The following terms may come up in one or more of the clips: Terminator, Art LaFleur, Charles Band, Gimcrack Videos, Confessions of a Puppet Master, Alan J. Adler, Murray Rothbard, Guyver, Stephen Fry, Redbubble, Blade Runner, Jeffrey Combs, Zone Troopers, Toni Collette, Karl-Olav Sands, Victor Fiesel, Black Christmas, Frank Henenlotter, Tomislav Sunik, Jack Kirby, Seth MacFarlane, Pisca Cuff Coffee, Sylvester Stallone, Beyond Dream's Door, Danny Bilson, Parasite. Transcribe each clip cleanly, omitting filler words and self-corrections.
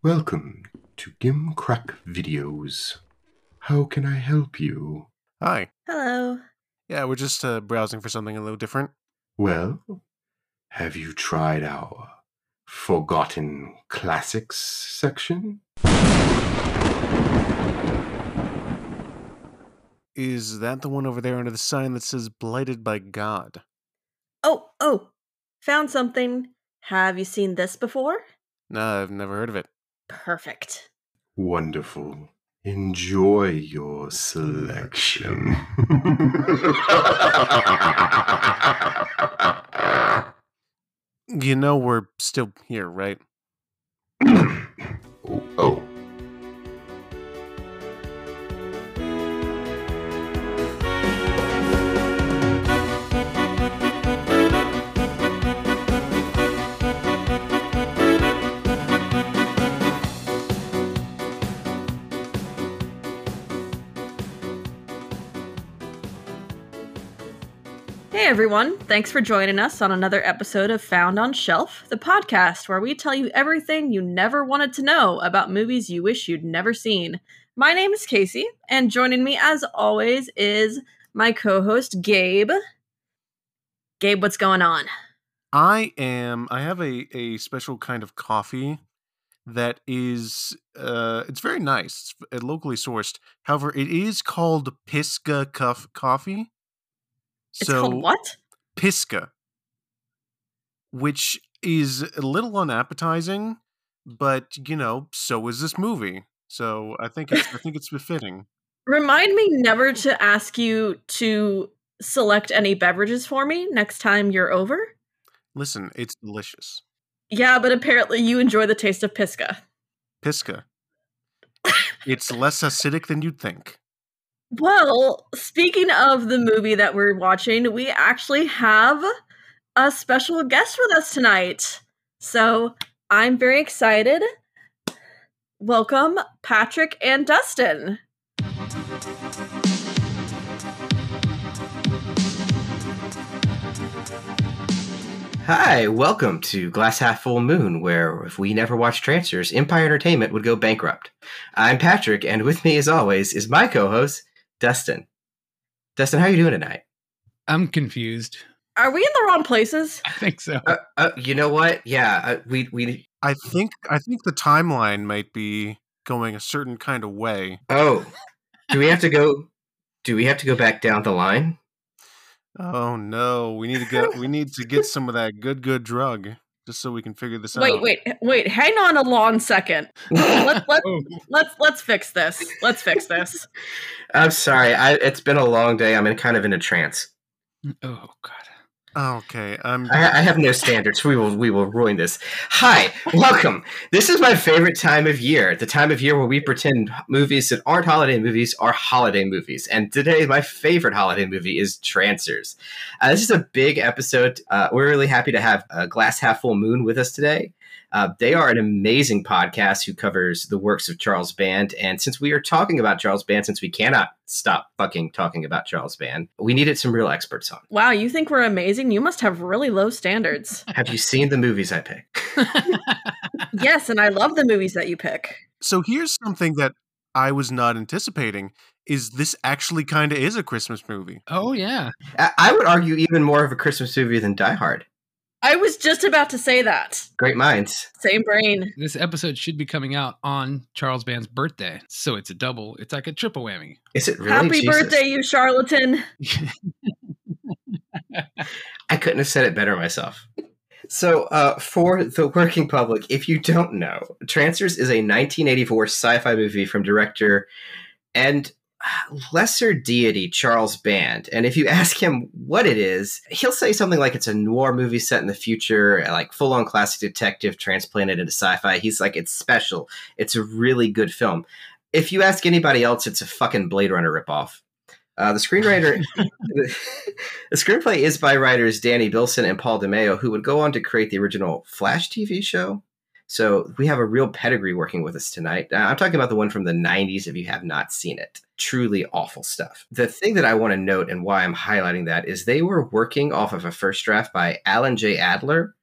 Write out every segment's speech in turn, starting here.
Welcome to Gimcrack Videos. How can I help you? Hi. Hello. Yeah, we're just browsing for something a little different. Well, have you tried our Forgotten Classics section? Is that the one over there under the sign that says Blighted by God? Oh, found something. Have you seen this before? No, I've never heard of it. Perfect. Wonderful. Enjoy your selection. You know we're still here, right? Oh. Hey everyone, thanks for joining us on another episode of Found on Shelf, the podcast where we tell you everything you never wanted to know about movies you wish you'd never seen. My name is Casey, and joining me as always is my co-host Gabe. Gabe, what's going on? I have a special kind of coffee that is, it's very nice, it's locally sourced. However, it is called Pisca Cuff Coffee. It's called what? Pisca, which is a little unappetizing, but you know, so is this movie. So I think it's befitting. Remind me never to ask you to select any beverages for me next time you're over. Listen, it's delicious. Yeah, but apparently you enjoy the taste of Pisca. Pisca. It's less acidic than you'd think. Well, speaking of the movie that we're watching, we actually have a special guest with us tonight. So I'm very excited. Welcome, Patrick and Dustin. Hi, welcome to Glass Half Full Moon, where if we never watched Trancers, Empire Entertainment would go bankrupt. I'm Patrick, and with me, as always, is my co-host, Dustin. Dustin, how are you doing tonight? I'm confused. Are we in the wrong places? I think so. You know what? Yeah, we. I think the timeline might be going a certain kind of way. Oh, do we have to go? Do we have to go back down the line? Oh no, we need to get some of that good drug just so we can figure this out. Wait! Hang on a long second. Let's fix this. Let's fix this. I'm sorry. It's been a long day. I'm kind of in a trance. Oh God. Okay. I have no standards. We will ruin this. Hi, welcome. This is my favorite time of year. The time of year where we pretend movies that aren't holiday movies are holiday movies. And today, my favorite holiday movie is Trancers. This is a big episode. We're really happy to have Glass Half Full Moon with us today. They are an amazing podcast who covers the works of Charles Band. And since we are talking about Charles Band, since we cannot stop fucking talking about Charles Band, we needed some real experts on. Wow, you think we're amazing? You must have really low standards. Have you seen the movies I pick? Yes, and I love the movies that you pick. So here's something that I was not anticipating, is this actually kind of is a Christmas movie. Oh, yeah. I would argue even more of a Christmas movie than Die Hard. I was just about to say that. Great minds. Same brain. This episode should be coming out on Charles Band's birthday. So it's a double. It's like a triple whammy. Is it really? Happy Jesus. Birthday, you charlatan. I couldn't have said it better myself. So for the working public, if you don't know, Trancers is a 1984 sci-fi movie from director and lesser deity Charles Band, and if you ask him what it is, he'll say something like it's a noir movie set in the future, like full-on classic detective transplanted into sci-fi. He's like, it's special, it's a really good film. If you ask anybody else, it's a fucking Blade Runner ripoff. The screenplay is by writers Danny Bilson and Paul DeMeo, who would go on to create the original Flash TV show. So we have a real pedigree working with us tonight. I'm talking about the one from the 90s, if you have not seen it. Truly awful stuff. The thing that I want to note and why I'm highlighting that is they were working off of a first draft by Alan J. Adler,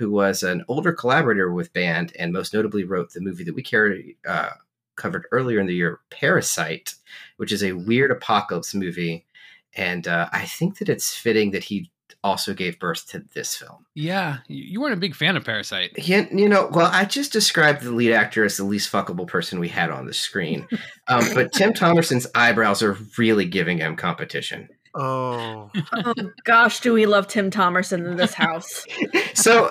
who was an older collaborator with Band and most notably wrote the movie that we covered earlier in the year, Parasite, which is a weird apocalypse movie. And I think that it's fitting that he also gave birth to this film. Yeah, you weren't a big fan of Parasite. Yeah, you know, well, I just described the lead actor as the least fuckable person we had on the screen. But Tim Thomerson's eyebrows are really giving him competition. Oh gosh, do we love Tim Thomerson in this house? So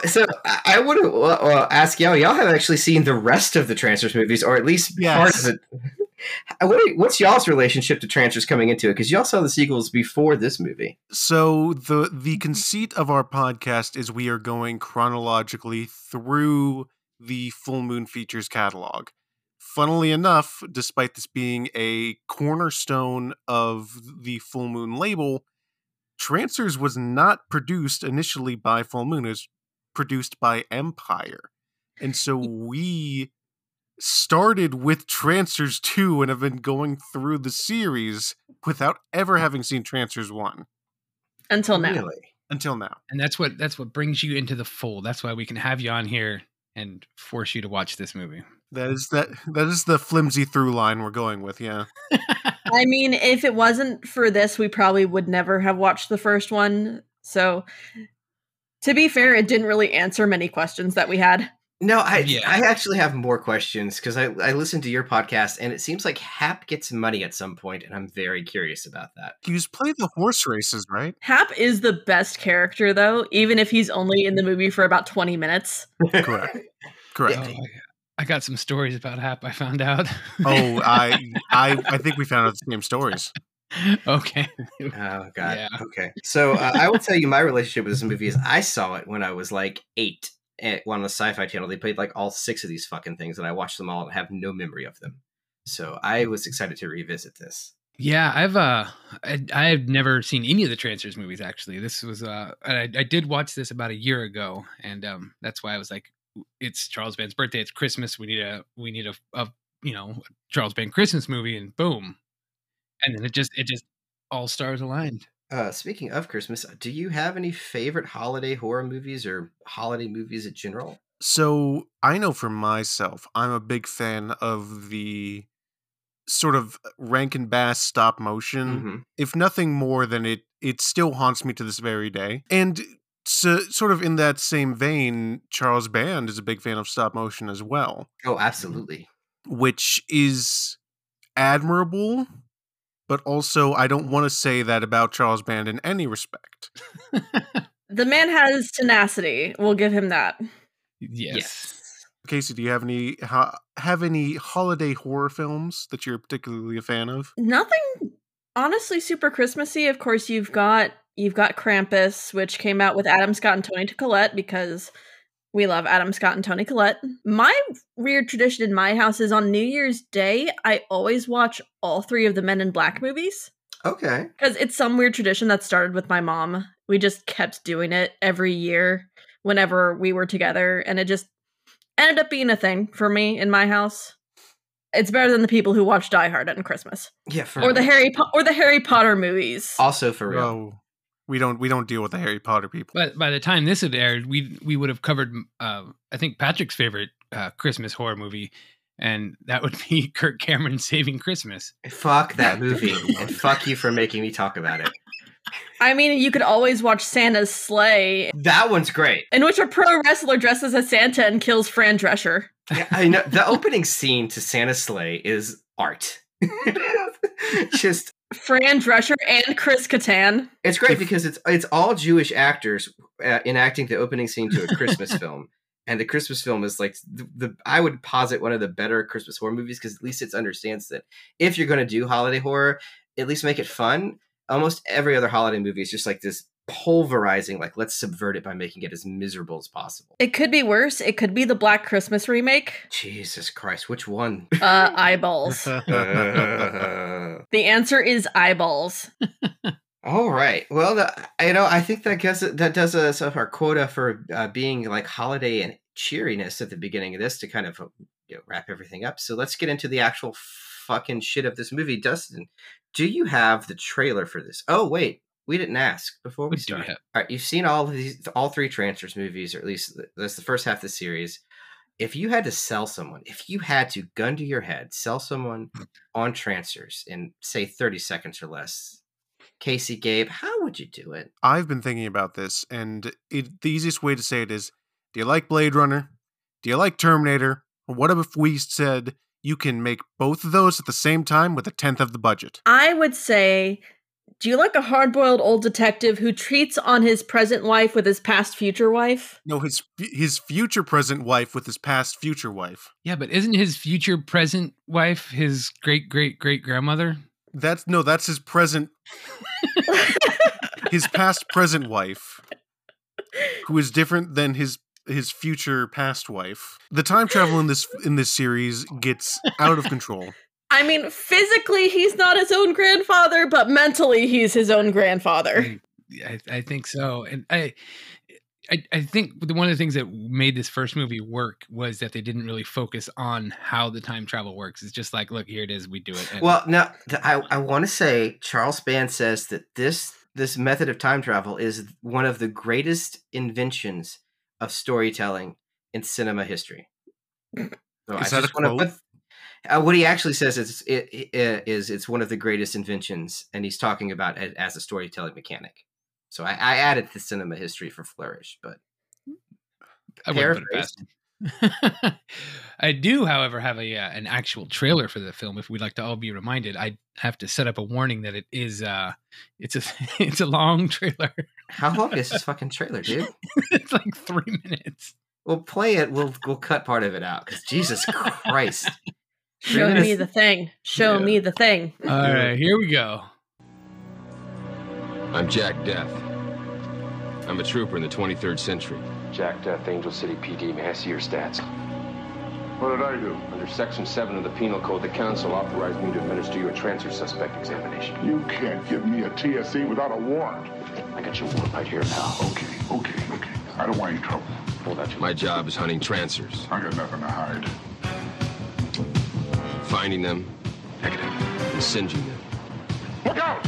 I want to ask y'all. Y'all have actually seen the rest of the Trancers movies, or at least part of it. What's y'all's relationship to Trancers coming into it? Because y'all saw the sequels before this movie. So the conceit of our podcast is we are going chronologically through the Full Moon Features catalog. Funnily enough, despite this being a cornerstone of the Full Moon label, Trancers was not produced initially by Full Moon. It was produced by Empire. And so we started with Trancers 2 and have been going through the series without ever having seen Trancers 1. Until now. Really? Until now. And that's what brings you into the fold. That's why we can have you on here and force you to watch this movie. That is the flimsy through line we're going with, yeah. I mean, if it wasn't for this, we probably would never have watched the first one. So, to be fair, it didn't really answer many questions that we had. No, I actually have more questions because I listened to your podcast and it seems like Hap gets money at some point, and I'm very curious about that. He's played the horse races, right? Hap is the best character, though, even if he's only in the movie for about 20 minutes. Correct. Oh, I got some stories about Hap, I found out. Oh, I think we found out the same stories. Okay. Oh, God. Yeah. Okay. So I will tell you my relationship with this movie is I saw it when I was like 8. On the Sci-Fi Channel, they played like all 6 of these fucking things, and I watched them all and have no memory of them. So I was excited to revisit this. Yeah, I've never seen any of the Trancers movies, actually. This was I did watch this about a year ago, and that's why I was like, it's Charles Band's birthday, it's Christmas, we need a you know, Charles Band Christmas movie, and boom, and then it just all stars aligned. Speaking of Christmas, do you have any favorite holiday horror movies or holiday movies in general? So I know for myself, I'm a big fan of the sort of Rankin-Bass stop motion, if nothing more than it still haunts me to this very day. And so, sort of in that same vein, Charles Band is a big fan of stop motion as well. Oh, absolutely. Which is admirable. But also, I don't want to say that about Charles Band in any respect. The man has tenacity. We'll give him that. Yes. Casey, do you have any holiday horror films that you're particularly a fan of? Nothing, honestly, super Christmassy. Of course, you've got Krampus, which came out with Adam Scott and Toni Collette because we love Adam Scott and Toni Collette. My weird tradition in my house is on New Year's Day, I always watch all 3 of the Men in Black movies. Okay. Because it's some weird tradition that started with my mom. We just kept doing it every year whenever we were together. And it just ended up being a thing for me in my house. It's better than the people who watch Die Hard on Christmas. Yeah, for real. Or the Harry Potter movies. Also for real. Oh. We don't deal with the Harry Potter people. But by the time this had aired, we would have covered, I think, Patrick's favorite Christmas horror movie, and that would be Kirk Cameron's Saving Christmas. Fuck that movie, and fuck you for making me talk about it. I mean, you could always watch Santa's Slay. That one's great. In which a pro wrestler dresses as Santa and kills Fran Drescher. Yeah, I know. The opening scene to Santa's Slay is art. Just Fran Drescher and Chris Kattan. It's great because it's all Jewish actors enacting the opening scene to a Christmas film, and the Christmas film is like I would posit one of the better Christmas horror movies because at least it understands that if you're going to do holiday horror, at least make it fun. Almost every other holiday movie is just like this pulverizing, like let's subvert it by making it as miserable as possible. It could be worse. It could be the Black Christmas remake. Jesus Christ, which one? Eyeballs. The answer is eyeballs. All right. Well, I think that does us our quota for being like holiday and cheeriness at the beginning of this to kind of wrap everything up. So let's get into the actual fucking shit of this movie. Dustin, do you have the trailer for this? Oh, wait. We didn't ask before we started. All right, you've seen all three Trancers movies, or at least that's the first half of the series. If you had to sell someone, if you had to, gun to your head, sell someone on Trancers in, say, 30 seconds or less, Casey, Gabe, how would you do it? I've been thinking about this, and the easiest way to say it is, do you like Blade Runner? Do you like Terminator? Or what if we said you can make both of those at the same time with 1/10 of the budget? I would say, do you like a hard-boiled old detective who treats on his present wife with his past future wife? No, his future present wife with his past future wife. Yeah, but isn't his future present wife his great-great-great-grandmother? That's his present... his past present wife, who is different than his future past wife. The time travel in this series gets out of control. I mean, physically, he's not his own grandfather, but mentally, he's his own grandfather. I think so. And I think one of the things that made this first movie work was that they didn't really focus on how the time travel works. It's just like, look, here it is. We do it. Well, now, I want to say Charles Band says that this method of time travel is one of the greatest inventions of storytelling in cinema history. So is that a quote? What he actually says is it's one of the greatest inventions, and he's talking about it as a storytelling mechanic. So I added the cinema history for flourish, but I wouldn't put it past him. I do, however, have an actual trailer for the film. If we'd like to all be reminded, I have to set up a warning that it is it's a long trailer. How long is this fucking trailer, dude? It's like 3 minutes. We'll play it. We'll cut part of it out because Jesus Christ. Show me the thing. Show me the thing. All right, here we go. I'm Jack Death. I'm a trooper in the 23rd century. Jack Death, Angel City PD. May I see your stats? What did I do? Under Section 7 of the Penal Code, the Council authorized me to administer you a Trancer suspect examination. You can't give me a TSE without a warrant. I got your warrant right here, pal. Okay. I don't want any trouble. Hold out. My job is hunting Trancers. I got nothing to hide. Finding them, picking them, and singeing them. Look out!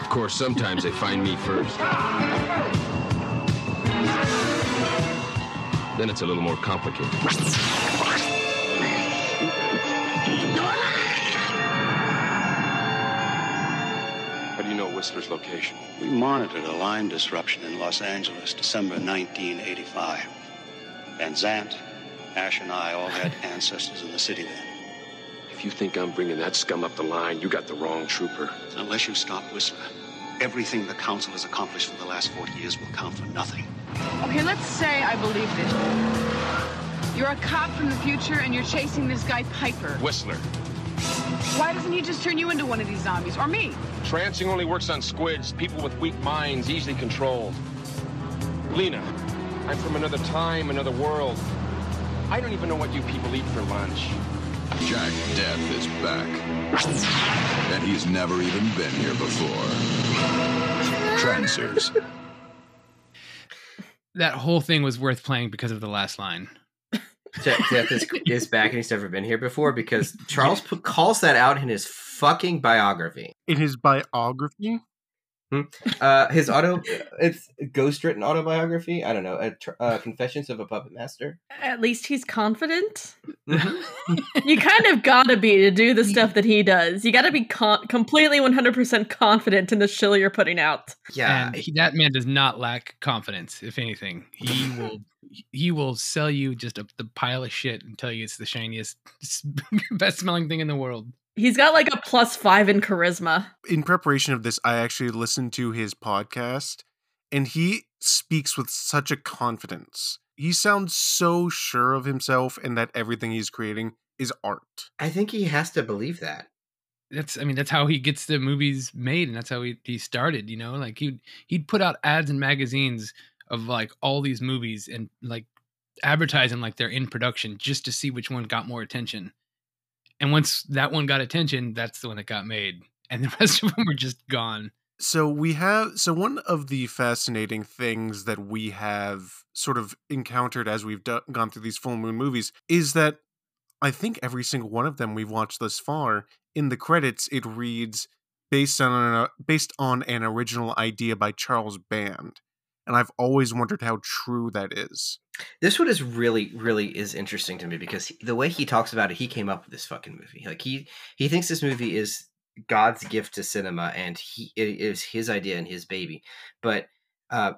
Of course, sometimes they find me first. Then it's a little more complicated. Whistler's location. We monitored a line disruption in Los Angeles, December 1985. Van Zandt, Ash, and I all had ancestors in the city then. If you think I'm bringing that scum up the line, you got the wrong trooper. Unless you stop Whistler, everything the council has accomplished for the last 40 years will count for nothing. Okay, let's say I believe this. You're a cop from the future, and you're chasing this guy Piper. Whistler. Why doesn't he just turn you into one of these zombies, or me? Trancing only works on squids, people with weak minds, easily controlled. Lena, I'm from another time, another world. I don't even know what you people eat for lunch. Jack Death is back. And he's never even been here before. Trancers. That whole thing was worth playing because of the last line. Death is back and he's never been here before, because Charles calls that out in his fucking biography. In his biography? His it's ghost-written autobiography. I don't know. Confessions of a Puppet Master. At least he's confident. You kind of gotta be to do the stuff that he does. You gotta be completely 100% confident in the shill you're putting out. Yeah, and that man does not lack confidence. If anything, he will sell you just the pile of shit and tell you it's the shiniest, best-smelling thing in the world. He's got like a +5 in charisma. In preparation of this, I actually listened to his podcast, and he speaks with such a confidence. He sounds so sure of himself and that everything he's creating is art. I think he has to believe that. That's how he gets the movies made, and that's how he started, you know? Like, he'd put out ads in magazines of like all these movies and like advertise them like they're in production just to see which one got more attention. And once that one got attention, that's the one that got made. And the rest of them were just gone. So one of the fascinating things that we have sort of encountered as we've gone through these Full Moon movies is that I think every single one of them we've watched thus far, in the credits, it reads, based on an original idea by Charles Band. And I've always wondered how true that is. This one is really, really is interesting to me because the way he talks about it, he came up with this fucking movie. Like he thinks this movie is God's gift to cinema, and it is his idea and his baby. But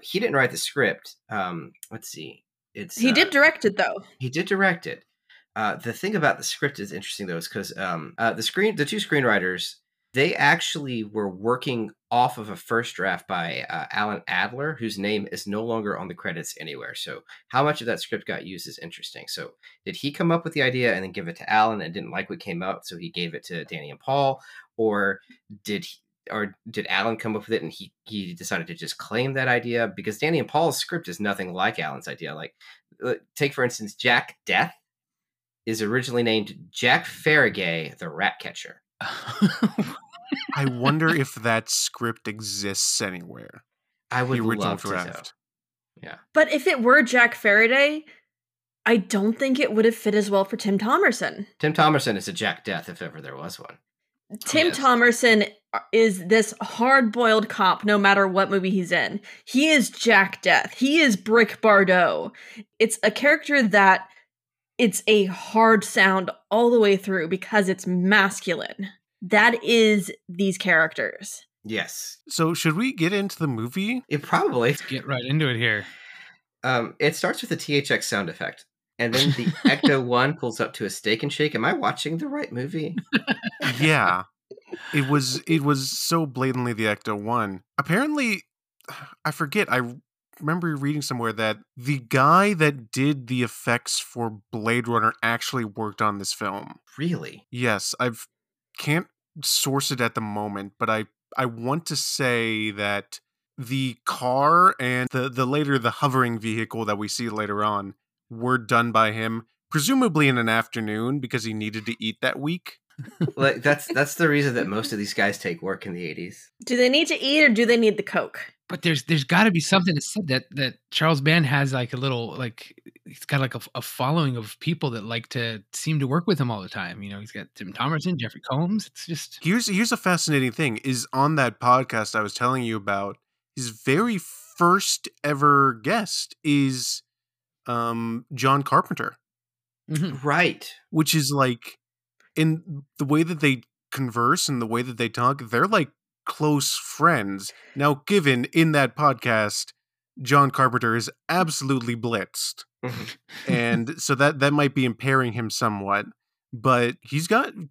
he didn't write the script. Let's see. He did direct it, though. He did direct it. The thing about the script is interesting, though, is because the two screenwriters, they actually were working off of a first draft by Alan Adler, whose name is no longer on the credits anywhere. So how much of that script got used is interesting. So did he come up with the idea and then give it to Alan and didn't like what came out, so he gave it to Danny and Paul? Or did Alan come up with it and he decided to just claim that idea? Because Danny and Paul's script is nothing like Alan's idea. Like, take, for instance, Jack Death is originally named Jack Farragay, the Rat Catcher. I wonder if that script exists anywhere. I would love draft. To know. Yeah. But if it were Jack Faraday, I don't think it would have fit as well for Tim Thomerson. Tim Thomerson is a Jack Death if ever there was one. Tim Thomerson is this hard-boiled cop no matter what movie he's in. He is Jack Death. He is Brick Bardot. It's a character that it's a hard sound all the way through because it's masculine. That is these characters. Yes. So should we get into the movie? Let's get right into it here. It starts with a THX sound effect. And then the Ecto-1 pulls up to a steak and shake. Am I watching the right movie? Yeah. It was so blatantly the Ecto-1. Apparently, I forget, I remember reading somewhere that the guy that did the effects for Blade Runner actually worked on this film. Really? Yes. I can't source it at the moment, but I want to say that the car and the hovering vehicle that we see later on were done by him, presumably in an afternoon because he needed to eat that week. Like that's the reason that most of these guys take work in the 80s. Do they need to eat or do they need the coke? But there's got to be something to say that Charles Band has like a little, like he's got like a following of people that like to seem to work with him all the time. You know, he's got Tim Thomerson, Jeffrey Combs. It's just here's a fascinating thing is on that podcast I was telling you about. His very first ever guest is John Carpenter, mm-hmm. Right? Which is like, in the way that they converse and the way that they talk, they're like close friends. Now, given in that podcast, John Carpenter is absolutely blitzed. And so that might be impairing him somewhat, but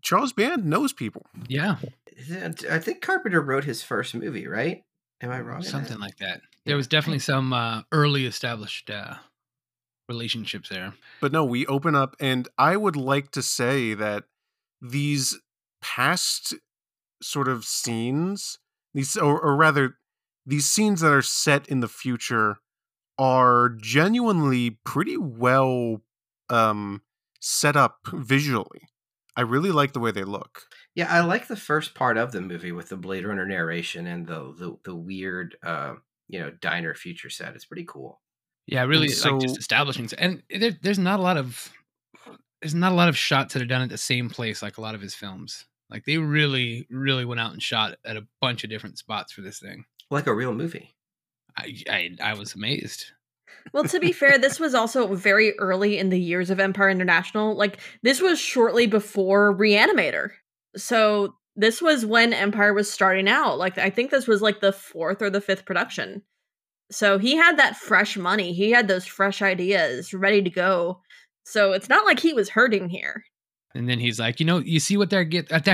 Charles Band knows people. Yeah. I think Carpenter wrote his first movie, right? Am I wrong? Something like that. There was definitely some early established relationships there. But no, we open up, and I would like to say that these past sort of scenes, these scenes that are set in the future are genuinely pretty well set up visually. I really like the way they look. Yeah, I like the first part of the movie with the Blade Runner narration and the weird diner future set. It's pretty cool. Yeah, really, so, like just establishing. And there's not a lot of shots that are done at the same place like a lot of his films. Like they really, really went out and shot at a bunch of different spots for this thing. Like a real movie. I was amazed. Well, to be fair, this was also very early in the years of Empire International. Like this was shortly before Reanimator. So this was when Empire was starting out. Like I think this was like the fourth or the fifth production. So he had that fresh money. He had those fresh ideas ready to go. So it's not like he was hurting here. And then he's like, you see what that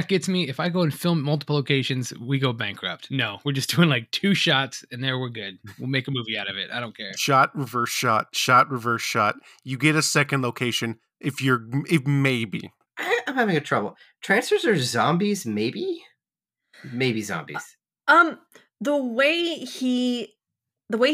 gets me? If I go and film multiple locations, we go bankrupt. No, we're just doing like two shots and there we're good. We'll make a movie out of it. I don't care. Shot, reverse shot, shot, reverse shot. You get a second location if maybe. I'm having a trouble. Trancers are zombies, maybe? Maybe zombies. The way he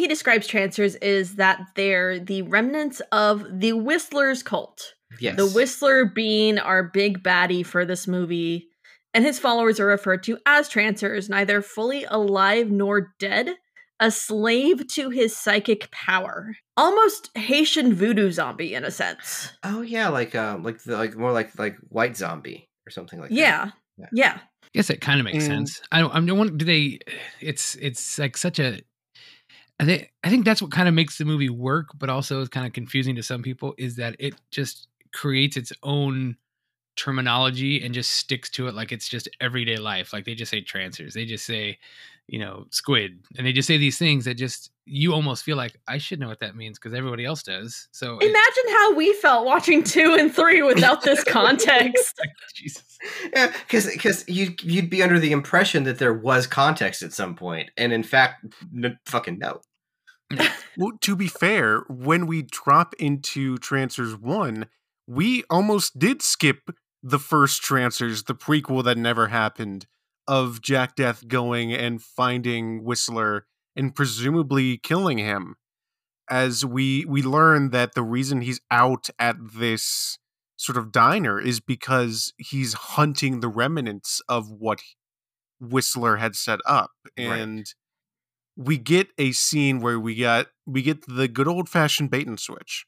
describes Trancers is that they're the remnants of the Whistler's cult. Yes. The Whistler being our big baddie for this movie. and his followers are referred to as Trancers, neither fully alive nor dead, a slave to his psychic power. Almost Haitian voodoo zombie in a sense. Oh yeah, like more like white zombie or something like that. Yeah. Yeah. I guess it kind of makes sense. I don't do they it's like such a I think that's what kind of makes the movie work, but also is kind of confusing to some people, is that it just creates its own terminology and just sticks to it like it's just everyday life. Like they just say Trancers, they just say, you know, squid, and they just say these things that just, you almost feel like I should know what that means because everybody else does. So imagine how we felt watching 2 and 3 without this context. Jesus. Yeah, because you'd be under the impression that there was context at some point, and in fact, fucking no. Well, to be fair, when we drop into Trancers 1, we almost did skip the first Trancers, the prequel that never happened, of Jack Deth going and finding Whistler and presumably killing him, as we learn that the reason he's out at this sort of diner is because he's hunting the remnants of what Whistler had set up. And we get a scene where we get the good old-fashioned bait and switch,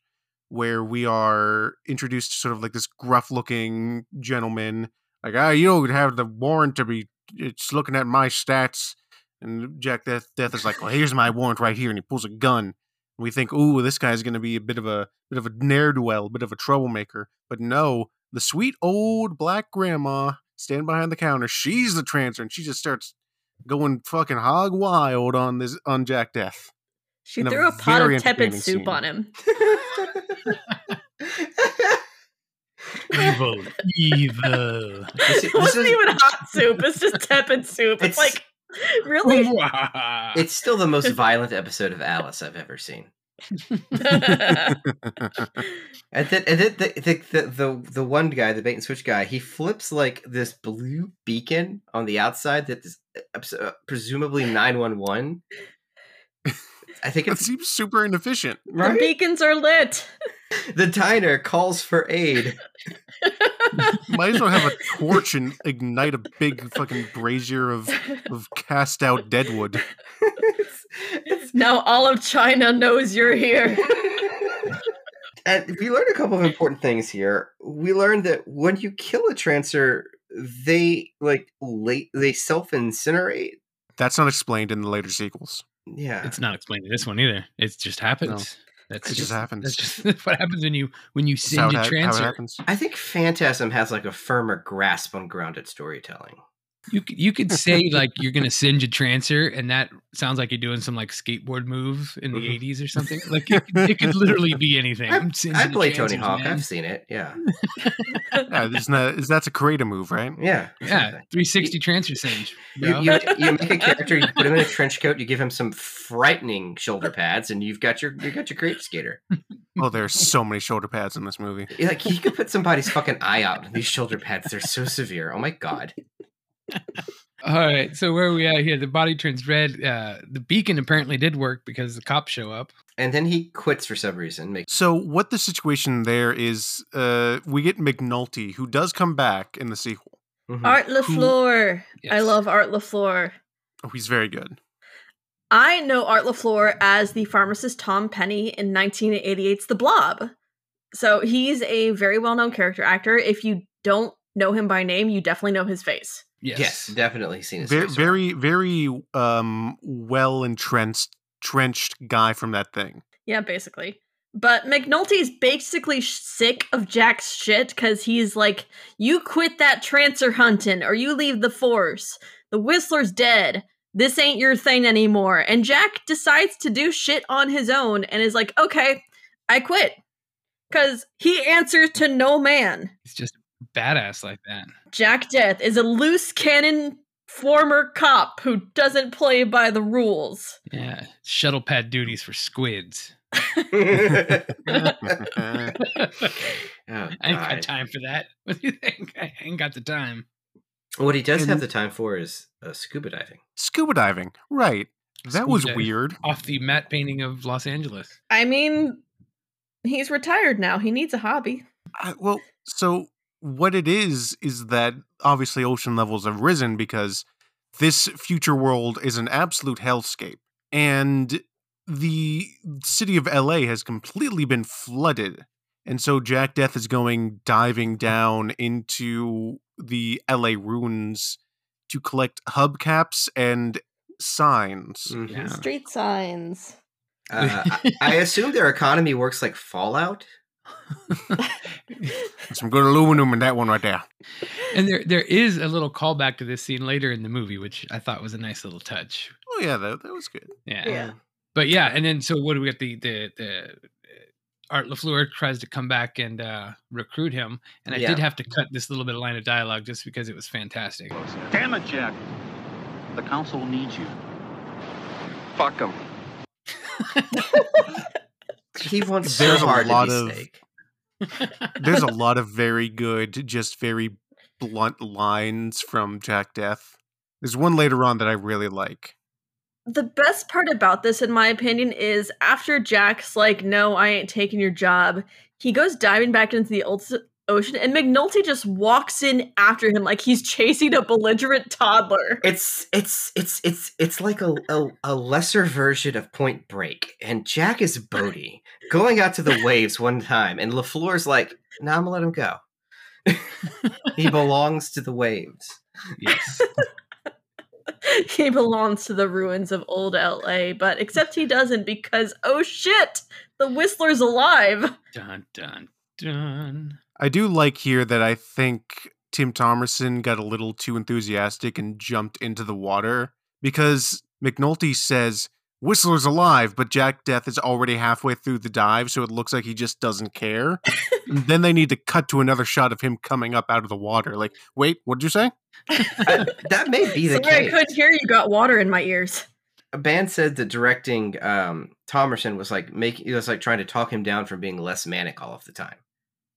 where we are introduced to sort of like this gruff-looking gentleman, like, you don't have the warrant to be it's looking at my stats. And Jack Death is like, well, here's my warrant right here, and he pulls a gun. And we think, ooh, this guy's going to be a bit of a ne'er-do-well, bit of a troublemaker. But no, the sweet old black grandma standing behind the counter, she's the Trancer, and she just starts going fucking hog wild on Jack Death. She threw a pot of tepid soup on him. Evil. It wasn't even hot soup. It's just tepid soup. It's like, really? Wow. It's still the most violent episode of Alice I've ever seen. and then the one guy, the bait and switch guy, he flips like this blue beacon on the outside that is presumably 911. I think it seems super inefficient. Right? The beacons are lit. The diner calls for aid. Might as well have a torch and ignite a big fucking brazier of cast out deadwood. Now all of China knows you're here. And we learned a couple of important things here. We learned that when you kill a Trancer, they self-incinerate. That's not explained in the later sequels. Yeah, it's not explained in this one either. It just happens. No. It just happens. That's just what happens when you send a Trancer. I think Phantasm has like a firmer grasp on grounded storytelling. You could say like you're gonna singe a Trancer, and that sounds like you're doing some like skateboard move in the '80s or something. Like it could literally be anything. I play Tony Hawk. Man. I've seen it. Yeah. That's a creator move, right? Yeah. Yeah. 360 Trancer singe. You make a character, you put him in a trench coat, you give him some frightening shoulder pads, and you've got your creator skater. Oh, there's so many shoulder pads in this movie. Like you could put somebody's fucking eye out. These shoulder pads, they're so severe. Oh my god. All right, so where are we at here? The body turns red. The beacon apparently did work because the cops show up. And then he quits for some reason. So what the situation there is, we get McNulty, who does come back in the sequel. Mm-hmm. Art LaFleur. Yes. I love Art LaFleur. Oh, he's very good. I know Art LaFleur as the pharmacist Tom Penny in 1988's The Blob. So he's a very well-known character actor. If you don't know him by name, you definitely know his face. Yes, definitely seen his face. Very, very well entrenched guy from that thing. Yeah, basically. But McNulty's basically sick of Jack's shit because he's like, you quit that Trancer hunting or you leave the force. The Whistler's dead. This ain't your thing anymore. And Jack decides to do shit on his own and is like, okay, I quit. Because he answers to no man. It's just badass like that. Jack Deth is a loose cannon former cop who doesn't play by the rules. Yeah, shuttle pad duties for squids. I ain't got time for that. What do you think? I ain't got the time. What he does have the time for is scuba diving. Scuba diving, right. That was weird. Off the matte painting of Los Angeles. I mean, he's retired now. He needs a hobby. Well, so... what it is that obviously ocean levels have risen because this future world is an absolute hellscape. And the city of LA has completely been flooded. And so Jack Deth is going diving down into the LA ruins to collect hubcaps and signs. Mm-hmm. Yeah. Street signs. I assume their economy works like Fallout. Some good aluminum in that one right there. And there is a little callback to this scene later in the movie, which I thought was a nice little touch. Oh yeah, that was good. Yeah. Yeah. But yeah, and then so what do we get? The Art LaFleur tries to come back and recruit him, and I did have to cut this little bit of line of dialogue just because it was fantastic. Damn it, Jack! The council needs you. Fuck them. He wants so hard to be snake. There's a lot of very good, just very blunt lines from Jack Deth. There's one later on that I really like. The best part about this, in my opinion, is after Jack's like, no, I ain't taking your job, he goes diving back into the ocean, and McNulty just walks in after him like he's chasing a belligerent toddler. It's like a lesser version of Point Break, and Jack is Bodhi going out to the waves one time, and LaFleur's like, "Nah, I'm gonna let him go. He belongs to the waves." Yes. He belongs to the ruins of old LA, but except he doesn't, because oh shit, the Whistler's alive. Dun dun dun. I do like here that I think Tim Thomerson got a little too enthusiastic and jumped into the water, because McNulty says Whistler's alive, but Jack Deth is already halfway through the dive, so it looks like he just doesn't care. Then they need to cut to another shot of him coming up out of the water. Like, wait, what did you say? That may be the case. I couldn't hear you. Got water in my ears. Band said that directing Thomerson was like making, it was like trying to talk him down from being less manic all of the time.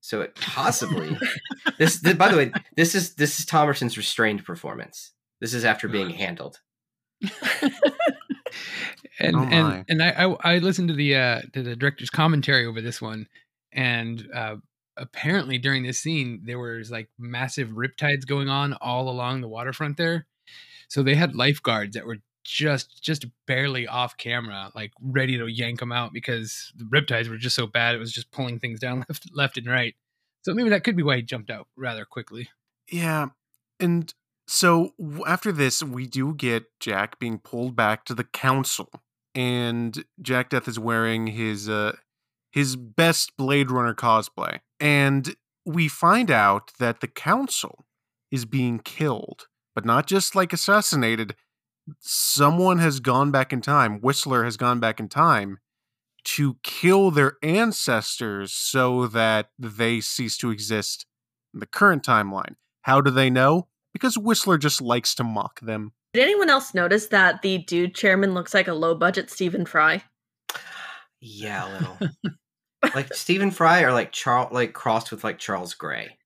So it possibly this. By the way, this is Thomerson's restrained performance. This is after being handled. And I listened to the director's commentary over this one, and apparently during this scene there was like massive riptides going on all along the waterfront there, so they had lifeguards that were just barely off camera, like ready to yank them out because the riptides were just so bad it was just pulling things down left and right. So maybe that could be why he jumped out rather quickly. Yeah, and. So after this, we do get Jack being pulled back to the council, and Jack Deth is wearing his best Blade Runner cosplay. And we find out that the council is being killed, but not just like assassinated. Someone has gone back in time. Whistler has gone back in time to kill their ancestors so that they cease to exist in the current timeline. How do they know? Because Whistler just likes to mock them. Did anyone else notice that the dude chairman looks like a low-budget Stephen Fry? Yeah, a little. Like Stephen Fry or like Charles, like crossed with like Charles Gray.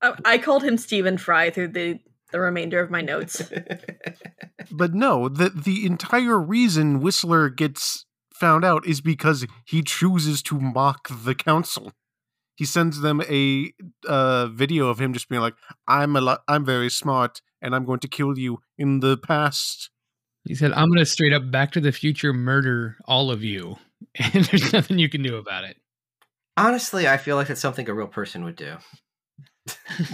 I called him Stephen Fry through the remainder of my notes. But no, the entire reason Whistler gets found out is because he chooses to mock the council. He sends them a video of him just being like, I'm very smart, and I'm going to kill you in the past. He said, I'm going to straight up Back to the Future murder all of you, and there's nothing you can do about it. Honestly, I feel like that's something a real person would do.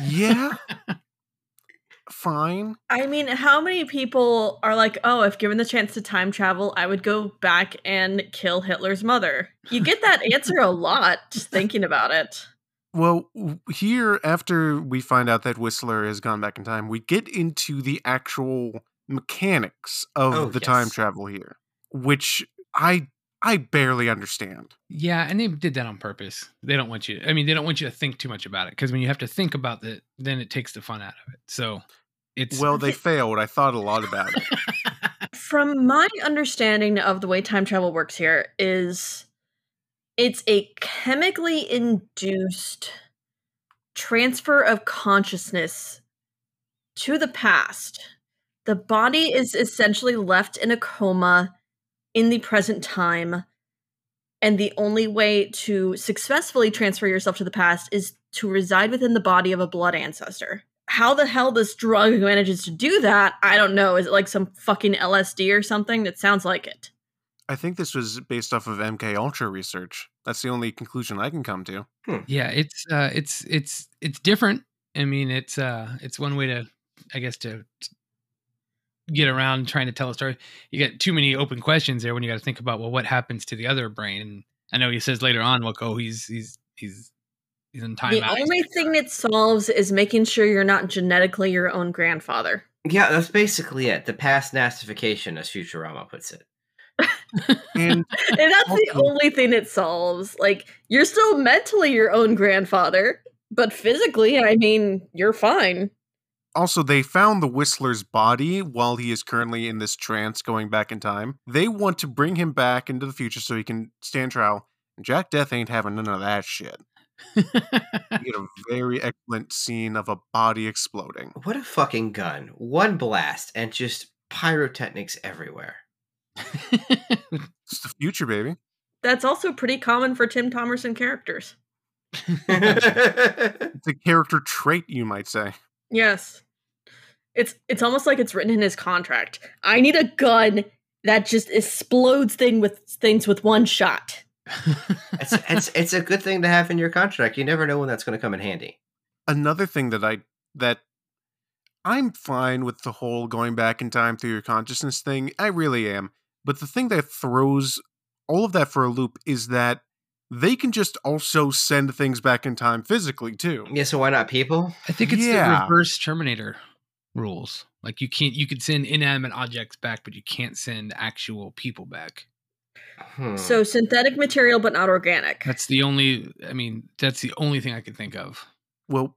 Yeah. Fine. I mean, how many people are like, oh, if given the chance to time travel, I would go back and kill Hitler's mother? You get that answer a lot just thinking about it. Well, here, after we find out that Whistler has gone back in time, we get into the actual mechanics of time travel here, which I barely understand. Yeah, and they did that on purpose. They don't want you. I mean, they don't want you to think too much about it, because when you have to think about it, then it takes the fun out of it. So it's they failed. I thought a lot about it. From my understanding of the way time travel works here is it's a chemically induced transfer of consciousness to the past. The body is essentially left in a coma in the present time, and the only way to successfully transfer yourself to the past is to reside within the body of a blood ancestor. How the hell this drug manages to do that, I don't know. Is it like some fucking LSD or something? That sounds like it. I think this was based off of MK Ultra research. That's the only conclusion I can come to. Yeah, it's different. I mean, it's one way to, I guess, to get around trying to tell a story. You got too many open questions there when you got to think about, well, what happens to the other brain? And I know he says later on, look, oh, he's in time. The only thing that solves is making sure you're not genetically your own grandfather. Yeah, that's basically it. The past nastification, as Futurama puts it. And that's also the only thing it solves. Like, you're still mentally your own grandfather, but physically, I mean, you're fine. Also, they found the Whistler's body while he is currently in this trance going back in time. They want to bring him back into the future so he can stand trial. Jack Deth ain't having none of that shit. You get a very excellent scene of a body exploding. What a fucking gun. One blast and just pyrotechnics everywhere. It's the future, baby. That's also pretty common for Tim Thomerson characters. It's a character trait, you might say. Yes. It's almost like it's written in his contract. I need a gun that just explodes things with one shot. It's a good thing to have in your contract. You never know when that's going to come in handy. Another thing that I'm fine with the whole going back in time through your consciousness thing. I really am. But the thing that throws all of that for a loop is that they can just also send things back in time physically, too. Yeah, so why not people? I think it's the reverse Terminator rules. Like, you could send inanimate objects back, but you can't send actual people back. So synthetic material, but not organic. That's the only thing I could think of. Well,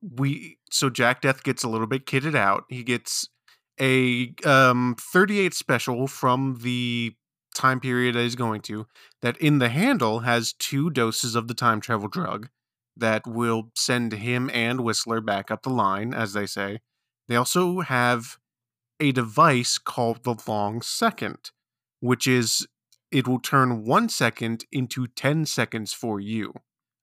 so Jack Deth gets a little bit kitted out. He gets a 38 special from the time period that he's going to, that in the handle has 2 doses of the time travel drug that will send him and Whistler back up the line, as they say. They also have a device called the Long Second, which is it will turn 1 second into 10 seconds for you,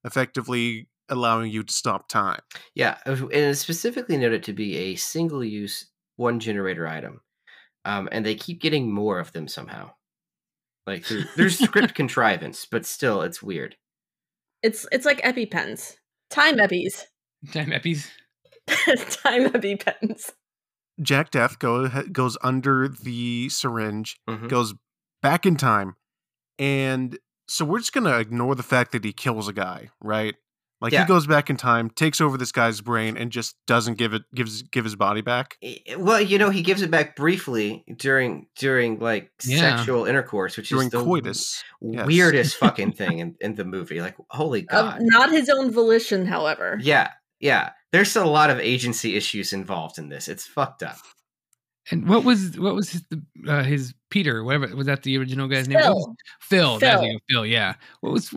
effectively allowing you to stop time. Yeah, and it's specifically noted to be a single-use, one-generator item, and they keep getting more of them somehow. Like, there's script contrivance, but still, it's weird. It's like EpiPens. Time Eppies. Time Eppies? Time EpiPens. Jack Deth goes under the syringe, goes back in time, and so we're just gonna ignore the fact that he kills a guy, right? Like, yeah. He goes back in time, takes over this guy's brain, and just doesn't give his body back. Well, you know, he gives it back briefly during like sexual intercourse, which is the coitus. Weirdest fucking thing in the movie. Like, holy God. Not his own volition, however. Yeah. There's a lot of agency issues involved in this. It's fucked up. And what was his Peter, whatever, was that the original guy's name? Phil. Phil, yeah. What was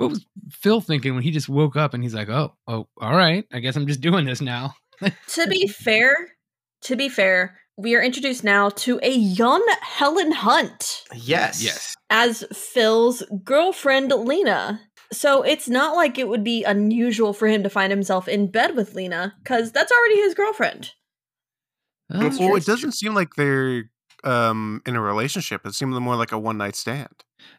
Phil thinking when he just woke up and he's like, oh, all right, I guess I'm just doing this now. To be fair, we are introduced now to a young Helen Hunt. Yes. As Phil's girlfriend, Lena. So it's not like it would be unusual for him to find himself in bed with Lena, because that's already his girlfriend. Well, it doesn't seem like they're in a relationship. It seems more like a one-night stand.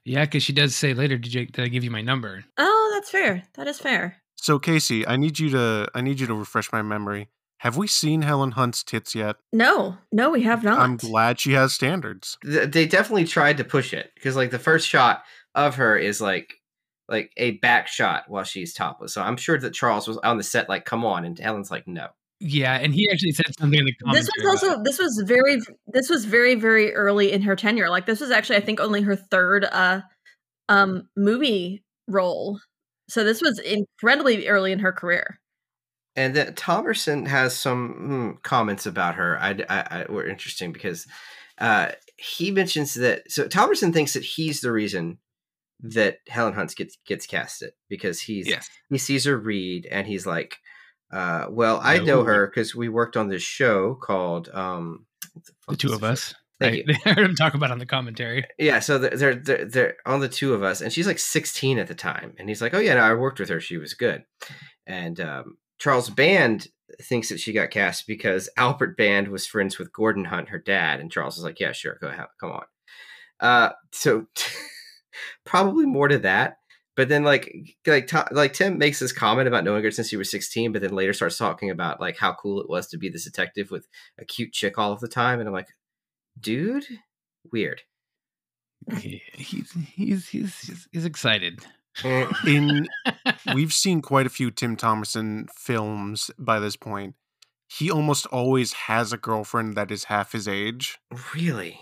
Yeah, because she does say later, did I give you my number? Oh, that's fair. That is fair. So, Casey, I need you to refresh my memory. Have we seen Helen Hunt's tits yet? No, we have not. I'm glad she has standards. They definitely tried to push it, because like the first shot of her is like a back shot while she's topless. So I'm sure that Charles was on the set like, come on, and Helen's like, no. Yeah, and he actually said something in the comments. This was very, very early in her tenure. Like, this was actually, I think, only her third movie role. So this was incredibly early in her career. And that Thomerson has some comments about her. Were interesting because he mentions that. So Thomerson thinks that he's the reason that Helen Hunt gets casted, because he sees her read and he's like, I know her because we worked on this show called The Two of Us. They heard him talk about it on the commentary. Yeah, so they're on The Two of Us, and she's like 16 at the time, and he's like, "Oh yeah, no, I worked with her; she was good." And Charles Band thinks that she got cast because Albert Band was friends with Gordon Hunt, her dad, and Charles is like, yeah, sure, go ahead, come on. So probably more to that. But then, like Tim makes this comment about knowing her since she was 16, but then later starts talking about like how cool it was to be this detective with a cute chick all of the time, and I'm like, dude, weird. He's excited. We've seen quite a few Tim Thomerson films by this point. He almost always has a girlfriend that is half his age. Really?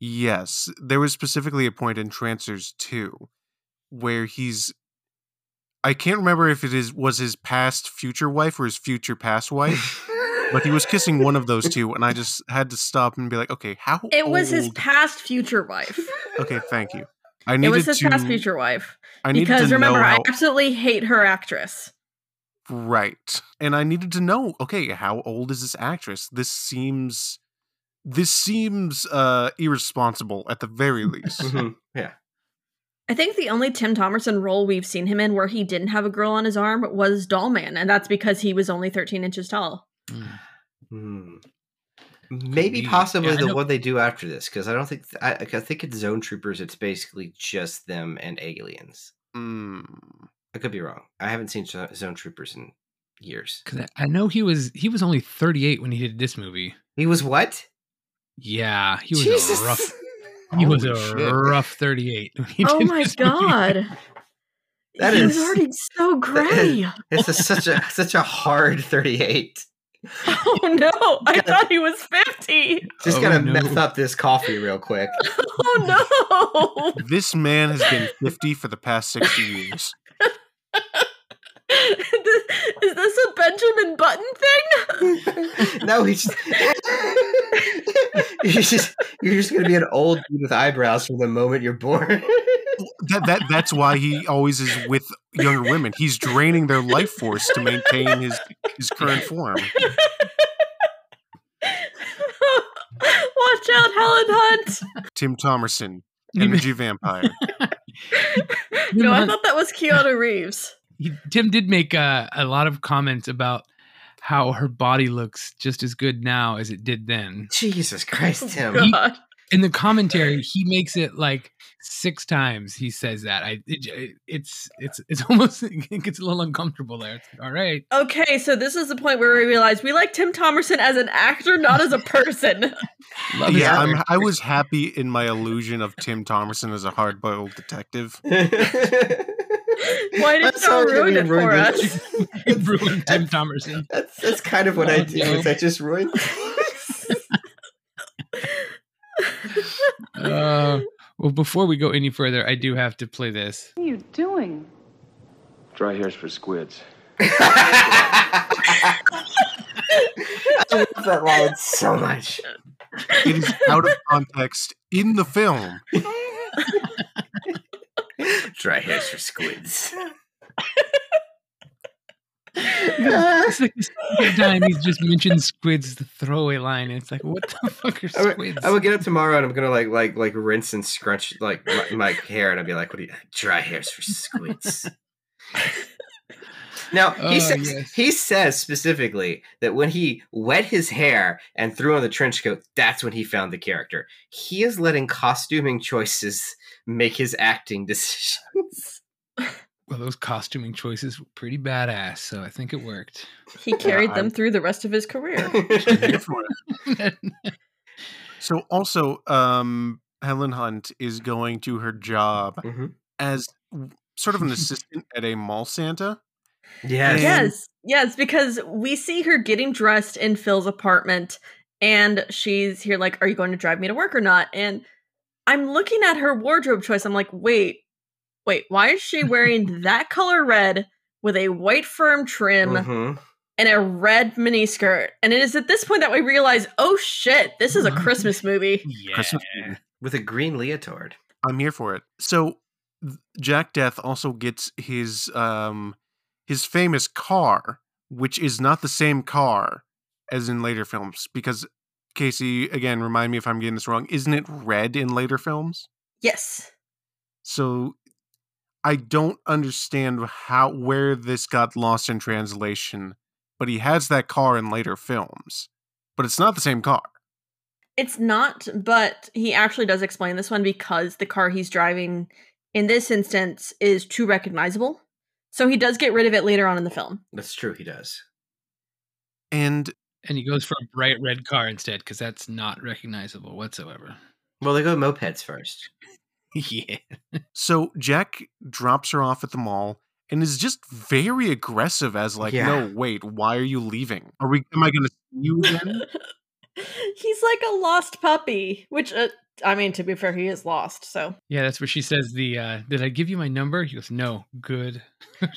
Yes, there was specifically a point in Trancers 2 where he's, I can't remember if it was his past future wife or his future past wife, but he was kissing one of those two, and I just had to stop and be like, okay, how old? It was his past future wife. Okay, thank you. It was his past future wife. Because remember, I absolutely hate her actress. Right. And I needed to know, okay, how old is this actress? This seems irresponsible at the very least. Mm-hmm. Yeah. I think the only Tim Thomerson role we've seen him in where he didn't have a girl on his arm was Dollman, and that's because he was only 13 inches tall. Mm. Maybe possibly the one they do after this, because I don't think... I think it's Zone Troopers. It's basically just them and aliens. Mm. I could be wrong. I haven't seen Zone Troopers in years. Because I know he was only 38 when he did this movie. He was what? Yeah, he was Jesus. He was a rough 38. Oh my God. That he was already so gray. This is such a hard 38. Oh no, I thought he was 50. Just gotta mess up this coffee real quick. Oh no. This man has been 50 for the past 60 years. Is this a Benjamin Button thing? No, you're just gonna be an old dude with eyebrows from the moment you're born. That's why he always is with younger women. He's draining their life force to maintain his current form. Watch out, Helen Hunt. Tim Thomerson, energy vampire. No, I thought that was Keanu Reeves. Tim did make a lot of comments about how her body looks just as good now as it did then. Jesus Christ, Tim. In the commentary, he makes it like 6 times. He says that. It's almost, it gets a little uncomfortable there. It's like, all right. Okay, so this is the point where we realize we like Tim Thomerson as an actor, not as a person. Yeah, I was happy in my illusion of Tim Thomerson as a hard-boiled detective. Why did you ruin it for us? It ruined Tim Thomerson. That's kind of what I do. Is I just ruined. Well, before we go any further, I do have to play this. What are you doing? Dry hairs for squids. I love that line so much. It is out of context in the film. Dry hairs for squids. It's like this time he's just mentioned squids, the throwaway line. It's like, what the fuck are squids? I would get up tomorrow and I'm gonna like rinse and scrunch like my hair, and I'd be like, what are you? Dry hairs for squids. Now he says specifically that when he wet his hair and threw on the trench coat, that's when he found the character. He is letting costuming choices make his acting decisions. Well, those costuming choices were pretty badass, so I think it worked. He carried them through the rest of his career. So also, Helen Hunt is going to her job as sort of an assistant at a mall Santa. Yes, because we see her getting dressed in Phil's apartment, and she's here like, are you going to drive me to work or not? And I'm looking at her wardrobe choice. I'm like, wait, why is she wearing that color red with a white firm trim and a red miniskirt? And it is at this point that we realize, oh shit, this is a Christmas movie. Yeah. Christmas movie. With a green leotard. I'm here for it. So Jack Deth also gets his famous car, which is not the same car as in later films, because Casey, again, remind me if I'm getting this wrong, isn't it red in later films? Yes. So I don't understand where this got lost in translation, but he has that car in later films, but it's not the same car. It's not, but he actually does explain this one because the car he's driving in this instance is too recognizable. So he does get rid of it later on in the film. That's true, he does. And he goes for a bright red car instead because that's not recognizable whatsoever. Well, they go mopeds first. Yeah. So Jack drops her off at the mall and is just very aggressive as like, no, wait, why are you leaving? Am I going to see you again? He's like a lost puppy, which, I mean, to be fair, he is lost, so. Yeah, that's where she says did I give you my number? He goes, no, good.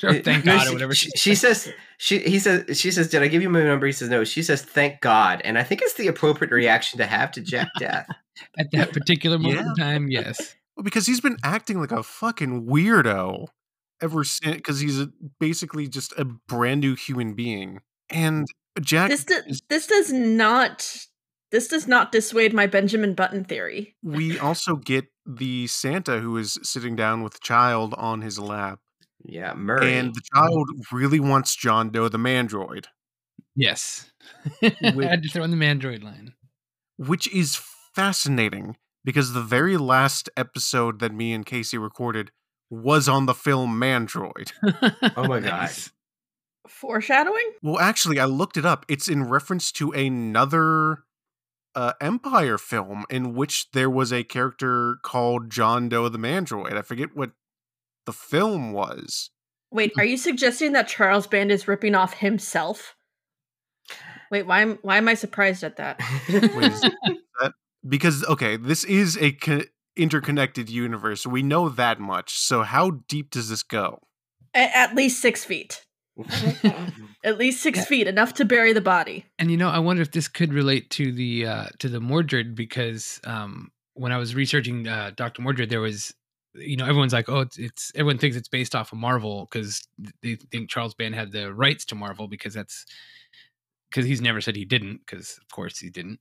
Or thank God or whatever. She says, did I give you my number? He says, no. She says, thank God. And I think it's the appropriate reaction to have to Jack death. At that particular moment in time, yes. Well, because he's been acting like a fucking weirdo ever since, because he's basically just a brand new human being. And Jack... This does not dissuade my Benjamin Button theory. We also get the Santa who is sitting down with the child on his lap. Yeah, Murray. And the child really wants John Doe the Mandroid. Yes. I had to throw in the Mandroid line. Which is fascinating because the very last episode that me and Casey recorded was on the film Mandroid. Oh my gosh. Foreshadowing? Well, actually, I looked it up. It's in reference to another... Empire film in which there was a character called John Doe the Mandroid. I forget what the film was. Wait, are you suggesting that Charles Band is ripping off himself? Wait, why am I surprised at that? Wait, because, okay, this is a interconnected universe. We know that much. So how deep does this go? At least 6 feet. At least 6 feet, enough to bury the body. And you know, I wonder if this could relate to the Mordred, because when I was researching Dr. Mordred, there was, you know, everyone's like, oh, it's everyone thinks it's based off of Marvel because they think Charles Band had the rights to Marvel because he's never said he didn't, because of course he didn't.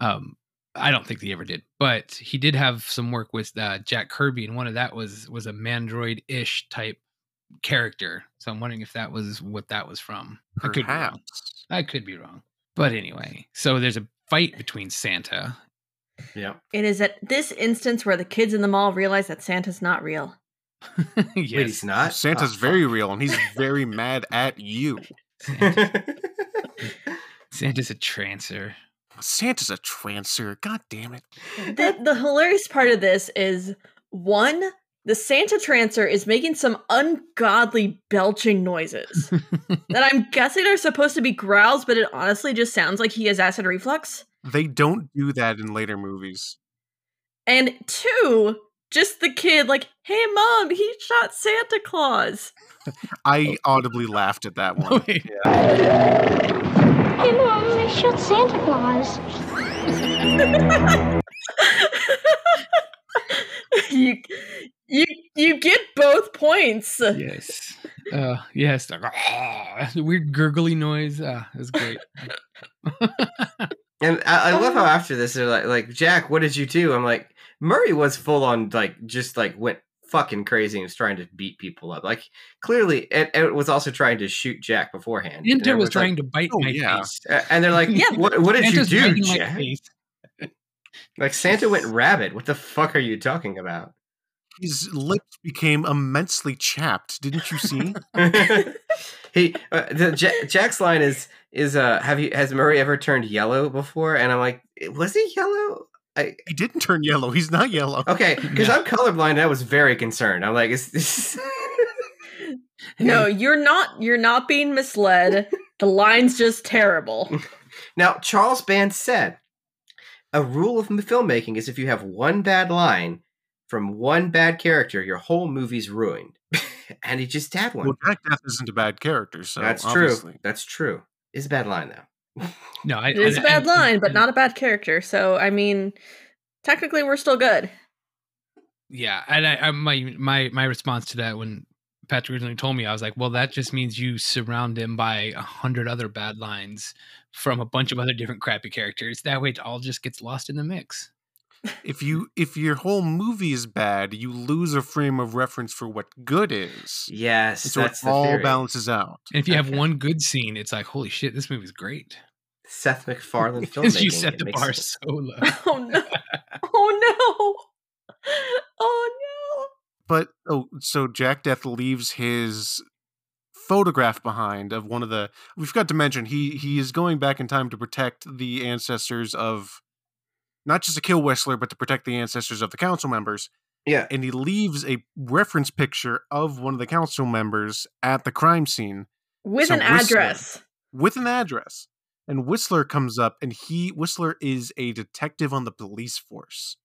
I don't think he ever did, but he did have some work with Jack Kirby, and one of that was a Mandroid-ish type character, so I'm wondering if that was what that was from. Perhaps. I could be wrong, but anyway, so there's a fight between Santa. Yeah, it is at this instance where the kids in the mall realize that Santa's not real. Yes. Wait, he's not. Santa's very real, and he's very mad at you. Santa's a trancer. God damn it! The hilarious part of this is one. The Santa Trancer is making some ungodly belching noises that I'm guessing are supposed to be growls, but it honestly just sounds like he has acid reflux. They don't do that in later movies. And two, just the kid like, hey, Mom, he shot Santa Claus. I audibly laughed at that one. Hey, Mom, they shot Santa Claus. You get both points. Yes. Yes. The weird gurgly noise. It was great. And I love how after this they're like, Jack, what did you do? I'm like, Murray was full on like just like went fucking crazy and was trying to beat people up. Like clearly it was also trying to shoot Jack beforehand. Inter was trying to bite my face. And they're like, yeah, what did Santa's you do, Jack? Like Santa went rabid. What the fuck are you talking about? His lips became immensely chapped. Didn't you see? Jack's line is has Murray ever turned yellow before? And I'm like, was he yellow? He didn't turn yellow. He's not yellow. Okay, because I'm colorblind. And I was very concerned. I'm like, is this? No, you're not. You're not being misled. The line's just terrible. Now, Charles Band said, a rule of filmmaking is if you have one bad line from one bad character, your whole movie's ruined. And he just had one. Well, Jack Death isn't a bad character, so that's obviously. True. That's true. It's a bad line, though. No, it's a bad line, but not a bad character. So, I mean, technically, we're still good. Yeah, and my response to that when Patrick originally told me, I was like, well, that just means you surround him by 100 other bad lines from a bunch of other different crappy characters. That way it all just gets lost in the mix. If your whole movie is bad, you lose a frame of reference for what good is. Yes, and so that's it. All the theory balances out. And if you have one good scene, it's like, holy shit, this movie's great. Seth MacFarlane filmmaking. You set the bar so low. Oh no! Oh no! Oh no! But so Jack Deth leaves his photograph behind of one of the. We forgot to mention he is going back in time to protect the ancestors of. Not just to kill Whistler, but to protect the ancestors of the council members. Yeah. And he leaves a reference picture of one of the council members at the crime scene. With an address. With an address. And Whistler comes up, and Whistler is a detective on the police force.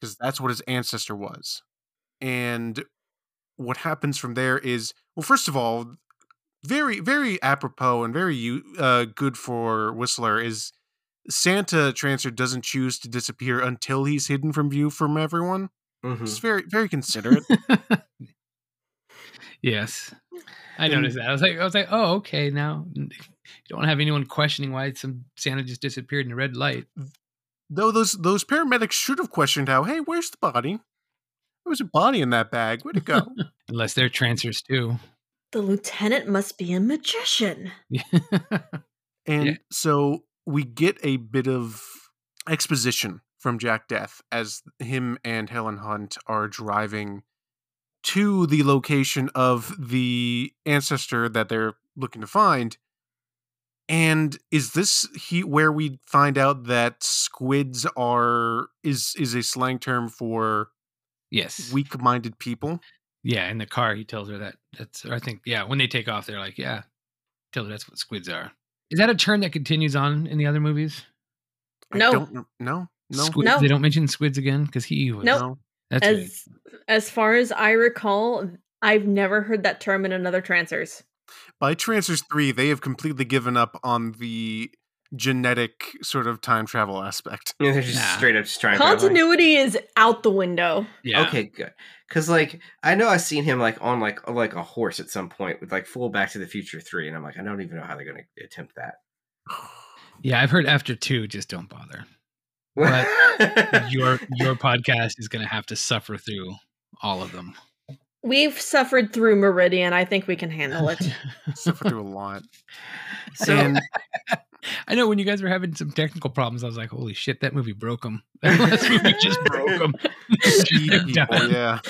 Because that's what his ancestor was. And what happens from there is, well, first of all, very, very apropos and very good for Whistler is... Santa Trancer doesn't choose to disappear until he's hidden from view from everyone. Mm-hmm. It's very, very considerate. Yes, I noticed that. I was like, oh, okay. Now you don't have anyone questioning why some Santa just disappeared in a red light. Though those paramedics should have questioned how. Hey, where's the body? There was a body in that bag. Where'd it go? Unless they're Trancers too. The lieutenant must be a magician. So. We get a bit of exposition from Jack Deth as him and Helen Hunt are driving to the location of the ancestor that they're looking to find. And is this where we find out that squids is a slang term for weak-minded people? Yeah, in the car he tells her that's or I think, yeah, when they take off they're like, yeah, tell her that's what squids are. Is that a term that continues on in the other movies? No. Squids, no. They don't mention squids again because he was. No. That's as far as I recall, I've never heard that term in another Trancers. By Trancers 3, they have completely given up on the genetic sort of time travel aspect. Yeah, they're just straight up just trying. Continuity is out the window. Yeah. Okay, good. Because like I know I've seen him like on like a horse at some point with like full Back to the Future 3, and I'm like I don't even know how they're going to attempt that. Yeah, I've heard after 2, just don't bother. But your podcast is going to have to suffer through all of them. We've suffered through Meridian. I think we can handle it. Suffered through a lot. So. I know when you guys were having some technical problems, I was like, holy shit, that movie broke them. That last movie just broke them. Seed People, yeah.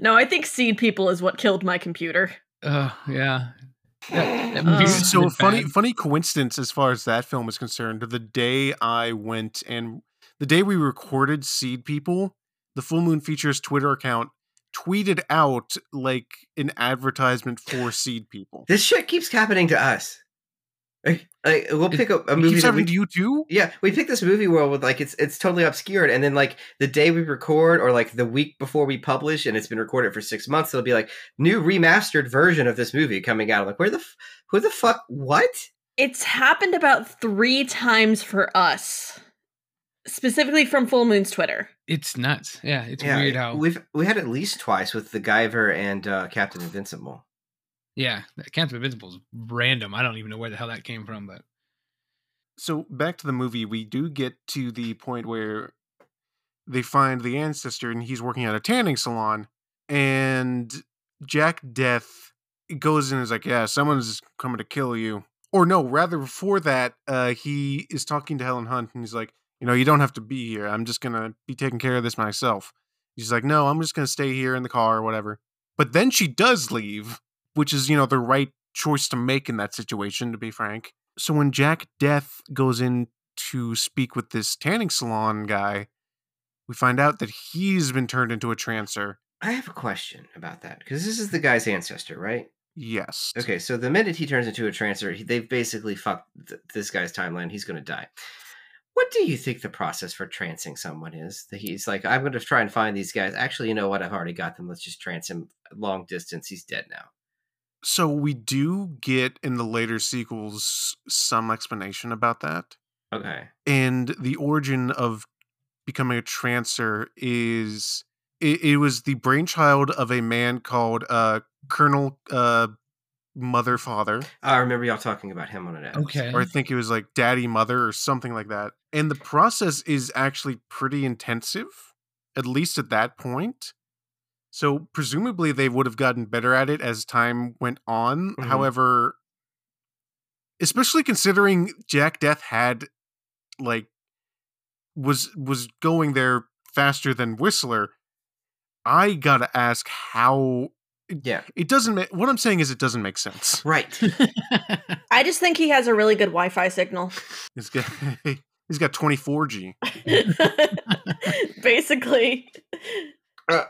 No, I think Seed People is what killed my computer. Oh, yeah. That movie was so funny coincidence as far as that film is concerned. The day I went and the day we recorded Seed People, the Full Moon Features Twitter account tweeted out like an advertisement for Seed People. This shit keeps happening to us. Like we'll pick up a movie that you too? Yeah, we pick this movie world with like it's totally obscured, and then like the day we record or like the week before we publish, and it's been recorded for 6 months. It'll be like new remastered version of this movie coming out. I'm like who the fuck? What? It's happened about 3 times for us, specifically from Full Moon's Twitter. It's nuts. Yeah, it's weird how we had at least twice with the Guyver and Captain Invincible. Yeah, Captain Invincible is random. I don't even know where the hell that came from, but so back to the movie, we do get to the point where they find the ancestor and he's working at a tanning salon, and Jack Deth goes in and is like, yeah, someone's coming to kill you. Or no, rather before that, he is talking to Helen Hunt and he's like, you know, you don't have to be here. I'm just going to be taking care of this myself. She's like, no, I'm just going to stay here in the car or whatever. But then she does leave. Which is, you know, the right choice to make in that situation, to be frank. So when Jack Deth goes in to speak with this tanning salon guy, we find out that he's been turned into a Trancer. I have a question about that, because this is the guy's ancestor, right? Yes. Okay, so the minute he turns into a Trancer, they've basically fucked this guy's timeline. He's going to die. What do you think the process for trancing someone is? That he's like, I'm going to try and find these guys. Actually, you know what? I've already got them. Let's just trance him long distance. He's dead now. So we do get in the later sequels some explanation about that. Okay. And the origin of becoming a Trancer is it was the brainchild of a man called Colonel mother, father. I remember y'all talking about him on an episode. Okay. Or I think it was like daddy, mother, or something like that. And the process is actually pretty intensive, at least at that point. So presumably they would have gotten better at it as time went on. Mm-hmm. However, especially considering Jack Deth had like was going there faster than Whistler, I gotta ask how. Yeah, it doesn't make. What I'm saying is, it doesn't make sense. Right. I just think he has a really good Wi-Fi signal. He's got 24G. Basically.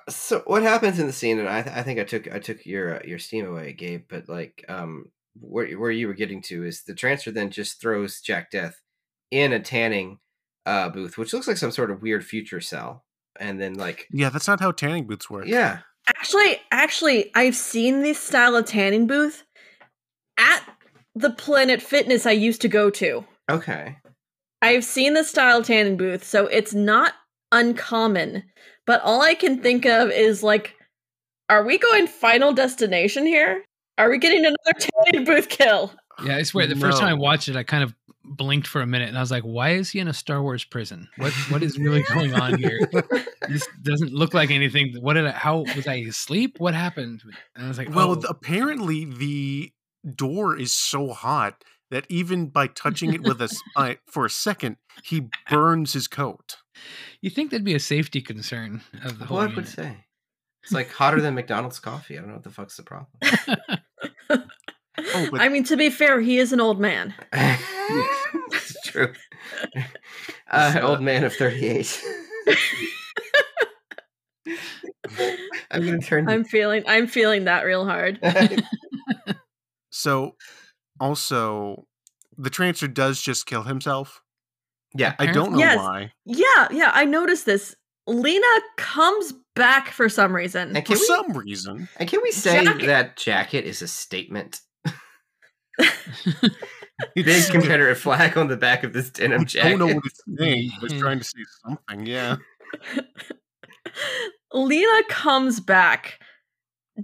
So what happens in the scene? And I think I took your steam away, Gabe. But like, where you were getting to is the transfer then just throws Jack Deth in a tanning booth, which looks like some sort of weird future cell. And then like, yeah, that's not how tanning booths work. Yeah. Actually, I've seen this style of tanning booth at the Planet Fitness I used to go to. Okay. I've seen this style tanning booth, so it's not uncommon. But all I can think of is, like, are we going Final Destination here? Are we getting another tanning booth kill? Yeah, I swear, the first time I watched it, I kind of blinked for a minute, and I was like, why is he in a Star Wars prison? What is really going on here? This doesn't look like anything. How was I asleep? What happened? And I was like, apparently the door is so hot that even by touching it with for a second, he burns his coat. You think that'd be a safety concern of the whole unit. I would say. It's like hotter than McDonald's coffee. I don't know what the fuck's the problem. Oh, I mean, to be fair, he is an old man. It's true. An old man of 38. I'm going to turn. I'm feeling that real hard. So, also, the Trancer does just kill himself. Yeah, I don't know why. Yeah, I noticed this. Lena comes back for some reason. And can we say that jacket is a statement? Big Confederate flag on the back of this denim jacket. I don't know what it's saying. I was trying to say something, yeah. Lena comes back.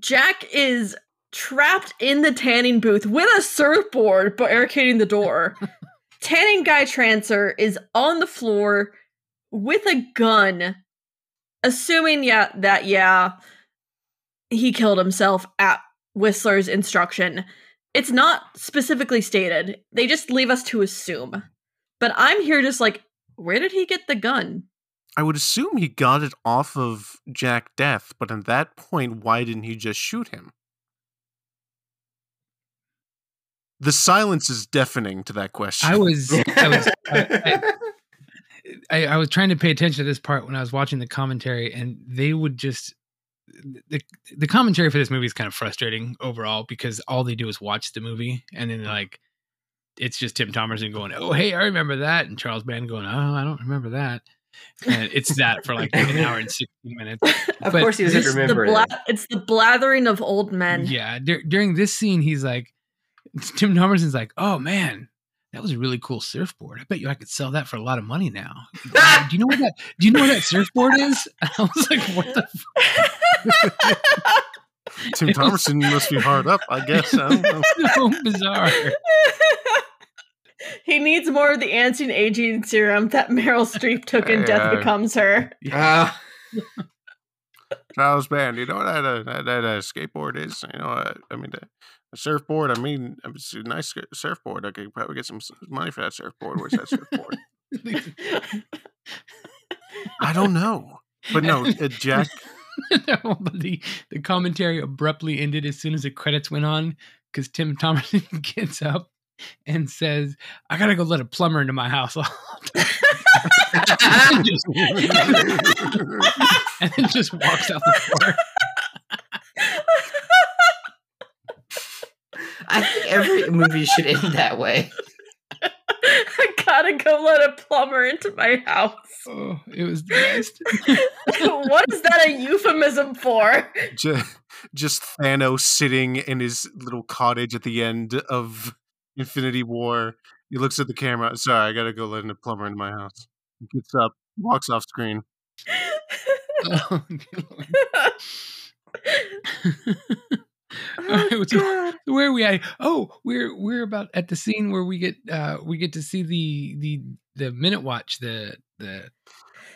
Jack is trapped in the tanning booth with a surfboard barricading the door. Tanning guy Trancer is on the floor with a gun. Assuming he killed himself at Whistler's instruction. It's not specifically stated. They just leave us to assume. But I'm here just like, where did he get the gun? I would assume he got it off of Jack Deth, but at that point, why didn't he just shoot him? The silence is deafening to that question. I was trying to pay attention to this part when I was watching the commentary, and they would just... The commentary for this movie is kind of frustrating overall because all they do is watch the movie and then like it's just Tim Thomerson going, oh hey, I remember that, and Charles Band going, oh, I don't remember that, and it's that for like an hour and 60 minutes. Of course he doesn't remember it. It's the blathering of old men. Yeah, during this scene he's like, Tim Thomerson's like, oh man, that was a really cool surfboard. I bet you I could sell that for a lot of money now. Do you know what that surfboard is? And I was like, what the fuck? Tim Thomerson must be hard up, I guess. I don't know. So bizarre. He needs more of the anti-aging serum that Meryl Streep took in Death Becomes Her. Charles Band, you know what that skateboard is? You know, a surfboard. I mean, it's a nice surfboard. I could probably get some money for that surfboard. Where's that surfboard? I don't know, but no, Jack. No, but the commentary abruptly ended as soon as the credits went on because Tim Thomerson gets up and says, "I gotta go let a plumber into my house." And then just walks out the door. I think every movie should end that way. I gotta go let a plumber into my house. Oh, it was the best. What is that a euphemism for? Just Thanos sitting in his little cottage at the end of Infinity War. He looks at the camera. Sorry, I gotta go let a plumber into my house. He gets up, walks off screen. Oh, good Lord. Where are we at? Oh, we're about at the scene where we get to see the minute watch, the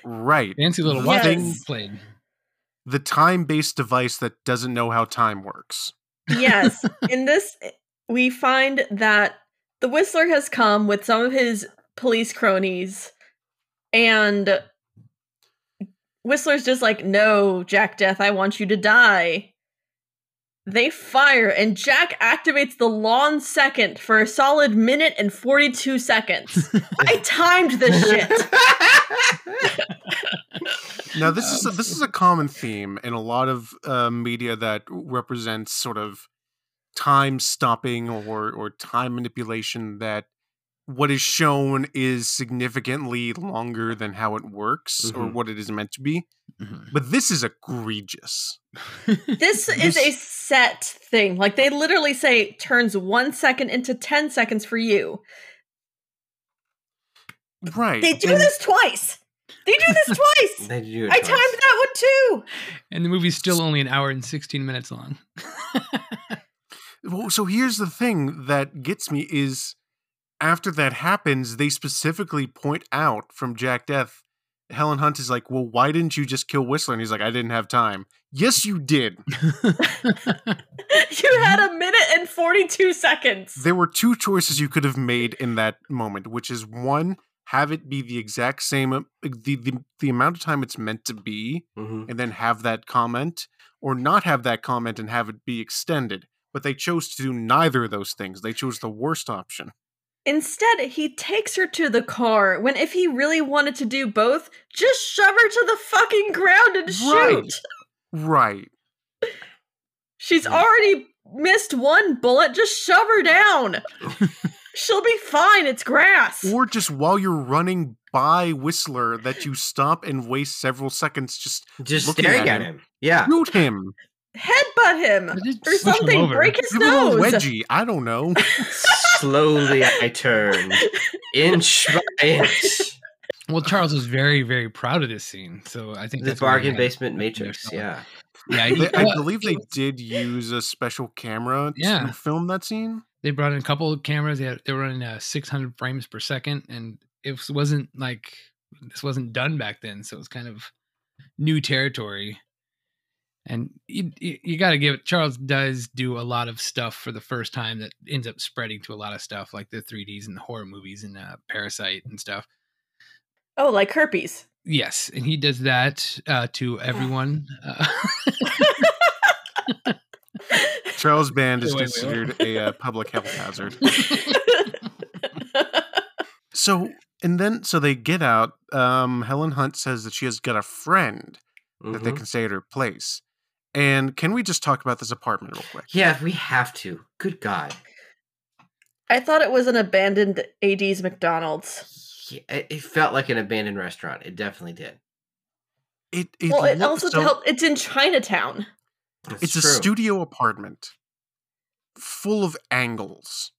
right fancy little watch played. The time-based device that doesn't know how time works. Yes. In this, we find that the Whistler has come with some of his police cronies, and Whistler's just like, no, Jack Death, I want you to die. They fire, and Jack activates the long second for a solid minute and 42 seconds. I timed this shit. Now, this is a common theme in a lot of media that represents sort of time stopping or time manipulation, that what is shown is significantly longer than how it works or what it is meant to be. But this is egregious. This is a set thing. Like, they literally say turns 1 second into 10 seconds for you. Right. They do this twice. They do this twice. I timed that one too. And the movie's still only an hour and 16 minutes long. So here's the thing that gets me is, after that happens, they specifically point out from Jack Death, Helen Hunt is like, well, why didn't you just kill Whistler? And he's like, I didn't have time. Yes, you did. You had a minute and 42 seconds. There were two choices you could have made in that moment, which is one, have it be the exact same, the amount of time it's meant to be, and then have that comment, or not have that comment and have it be extended. But they chose to do neither of those things. They chose the worst option. Instead, he takes her to the car, when if he really wanted to do both, just shove her to the fucking ground and shoot. Right. She's already missed one bullet. Just shove her down. She'll be fine. It's grass. Or just while you're running by Whistler, that you stop and waste several seconds just staring at him. Yeah. Shoot him. Headbutt him. Or something. Break his nose. A wedgie. I don't know. Slowly I turned, inch by inch. Well, Charles was very, very proud of this scene, so I think the bargain basement matrix. Yeah. I believe they did use a special camera to film that scene. They brought in a couple of cameras. They were running 600 frames per second, and it wasn't like this wasn't done back then, so it was kind of new territory. And you got to give it, Charles does do a lot of stuff for the first time that ends up spreading to a lot of stuff, like the 3Ds and the horror movies and Parasite and stuff. Oh, like herpes. Yes. And he does that to everyone. Charles Band is considered a public health hazard. So they get out. Helen Hunt says that she has got a friend that they can stay at her place. And can we just talk about this apartment real quick? Yeah, we have to. Good God. I thought it was an abandoned AD's McDonald's. Yeah, it felt like an abandoned restaurant. It definitely did. It's in Chinatown. It's true. A studio apartment full of angles.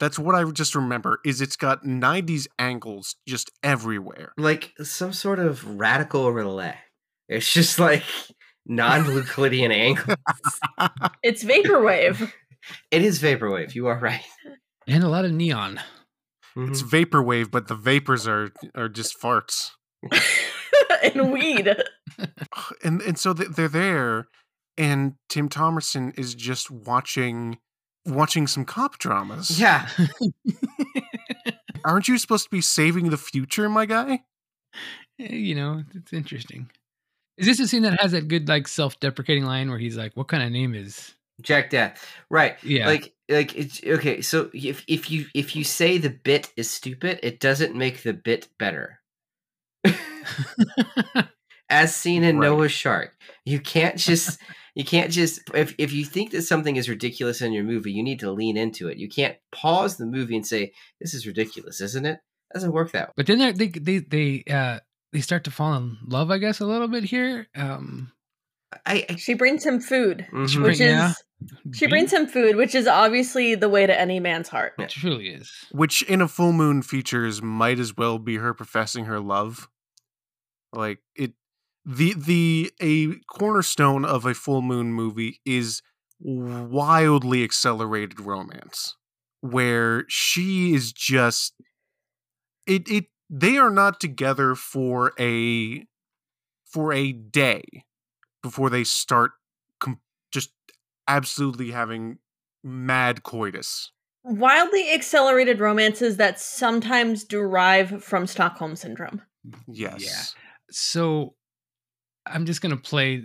That's what I just remember, is it's got 90s angles just everywhere. Like some sort of radical relay. It's just like non-Euclidean angles. It's vaporwave. It is vaporwave. You are right. And a lot of neon. It's vaporwave, but the vapors are just farts. And weed. And so they're there, and Tim Thomerson is just watching some cop dramas. Yeah. Aren't you supposed to be saving the future, my guy? You know, it's interesting. Is this a scene that has that good, like, self-deprecating line where he's like, what kind of name is Jack Death? Right. Yeah. Like it's okay. So if you say the bit is stupid, it doesn't make the bit better. As seen in Noah's Shark. You can't just if you think that something is ridiculous in your movie, you need to lean into it. You can't pause the movie and say, this is ridiculous, isn't it? It doesn't work that way. But then they start to fall in love, I guess, a little bit here. She brings him food, which is obviously the way to any man's heart. It truly is. Which in a Full Moon features might as well be her professing her love. Like a cornerstone of a Full Moon movie is wildly accelerated romance where she is just they are not together for a day before they start just absolutely having mad coitus. Wildly accelerated romances that sometimes derive from Stockholm syndrome. Yes. Yeah. So I'm just going to play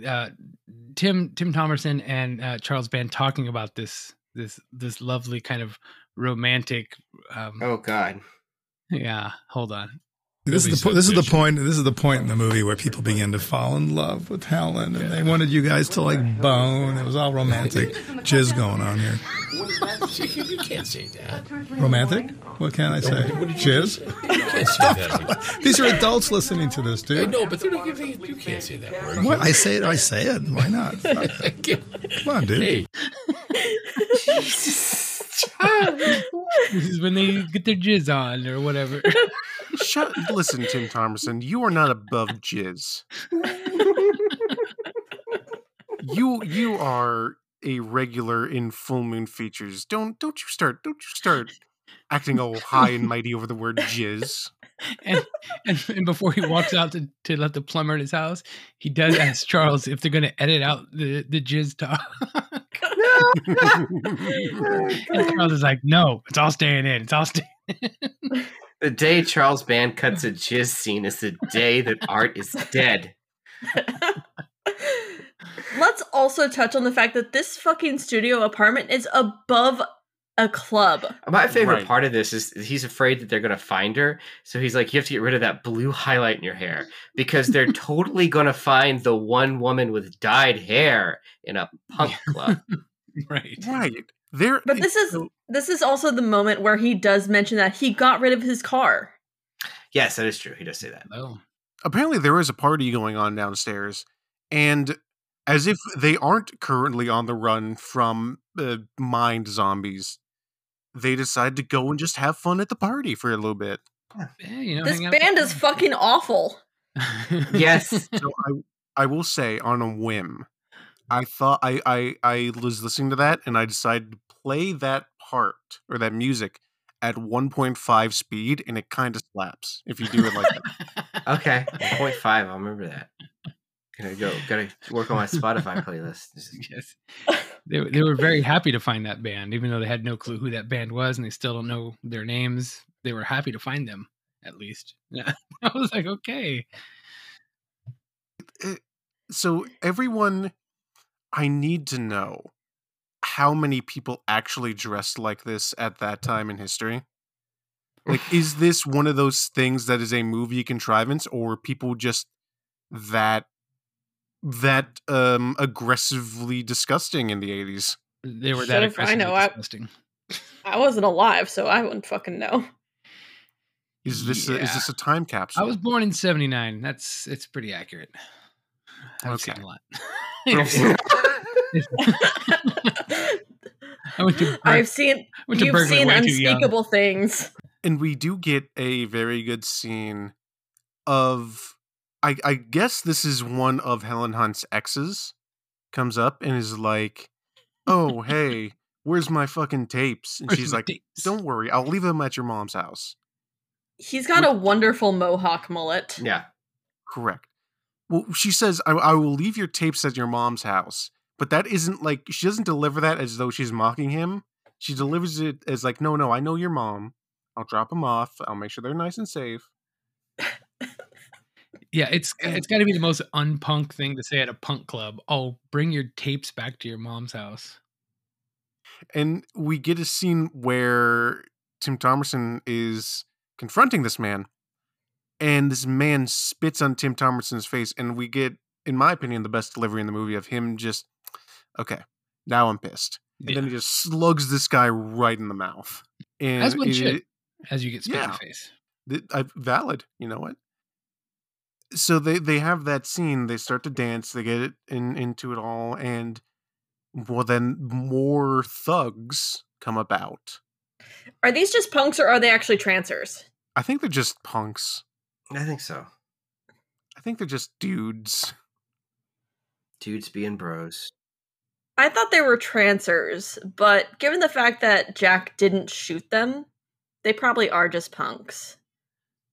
Tim Thomerson and Charles Band talking about this lovely kind of romantic. Oh God. Yeah. Hold on. This is the point in the movie where people begin to fall in love with Helen, and they wanted you guys to like bone. It was all romantic jizz going on here. You can't say that. Romantic? What can I say? Jizz? Stop. These are adults listening to this, dude. No, but you can't say that word. What? I say it. Why not? Come on, dude. Jesus. This is when they get their jizz on or whatever. Listen, Tim Thomerson, you are not above jizz. You are a regular in Full Moon features. Don't you start acting all high and mighty over the word jizz. And before he walks out to let the plumber in his house, he does ask Charles if they're going to edit out the jizz talk. And Charles is like, no, it's all staying in. It's all staying in. The day Charles Band cuts a jizz scene is the day that Art is dead. Let's also touch on the fact that this fucking studio apartment is above a club. My favorite part of this is he's afraid that they're going to find her. So he's like, you have to get rid of that blue highlight in your hair because they're totally going to find the one woman with dyed hair in a punk club. Right. But this is also the moment where he does mention that he got rid of his car. Yes, that is true. He does say that. Oh. Apparently there is a party going on downstairs, and as if they aren't currently on the run from mind zombies, they decide to go and just have fun at the party for a little bit. Yeah, this band is fucking awful. Yes. So I will say, on a whim, I thought I was listening to that, and I decided to play that part or that music at 1.5 speed, and it kind of slaps if you do it like that. Okay, 1.5. I'll remember that. Gotta work on my Spotify playlist. Yes. They were very happy to find that band, even though they had no clue who that band was, and they still don't know their names. They were happy to find them, at least. I was like, okay. So everyone, I need to know how many people actually dressed like this at that time in history. Like, is this one of those things that is a movie contrivance, or people just that aggressively disgusting in the 80s? They were that aggressively disgusting. I wasn't alive, so I wouldn't fucking know. Is this a time capsule? I was born in 79. It's pretty accurate. I've seen a lot. You've seen unspeakable things. And we do get a very good scene of, I guess this is one of Helen Hunt's exes, comes up and is like, oh, hey, where's my fucking tapes? And she's like, don't worry, I'll leave them at your mom's house. He's got a wonderful mohawk mullet. Yeah. Correct. Well, she says, I will leave your tapes at your mom's house. But that isn't like, she doesn't deliver that as though she's mocking him. She delivers it as like, no, I know your mom. I'll drop them off. I'll make sure they're nice and safe. Yeah, it's got to be the most unpunk thing to say at a punk club. I'll bring your tapes back to your mom's house. And we get a scene where Tim Thomerson is confronting this man, and this man spits on Tim Thomerson's face, and we get, in my opinion, the best delivery in the movie of him just, okay, now I'm pissed. And then he just slugs this guy right in the mouth. And as one should, as you get spit in the face. Valid, you know what? So they have that scene, they start to dance, they get into it all, and well, then more thugs come about. Are these just punks, or are they actually trancers? I think they're just punks. I think so. I think they're just dudes. Dudes being bros. I thought they were Trancers, but given the fact that Jack didn't shoot them, they probably are just punks.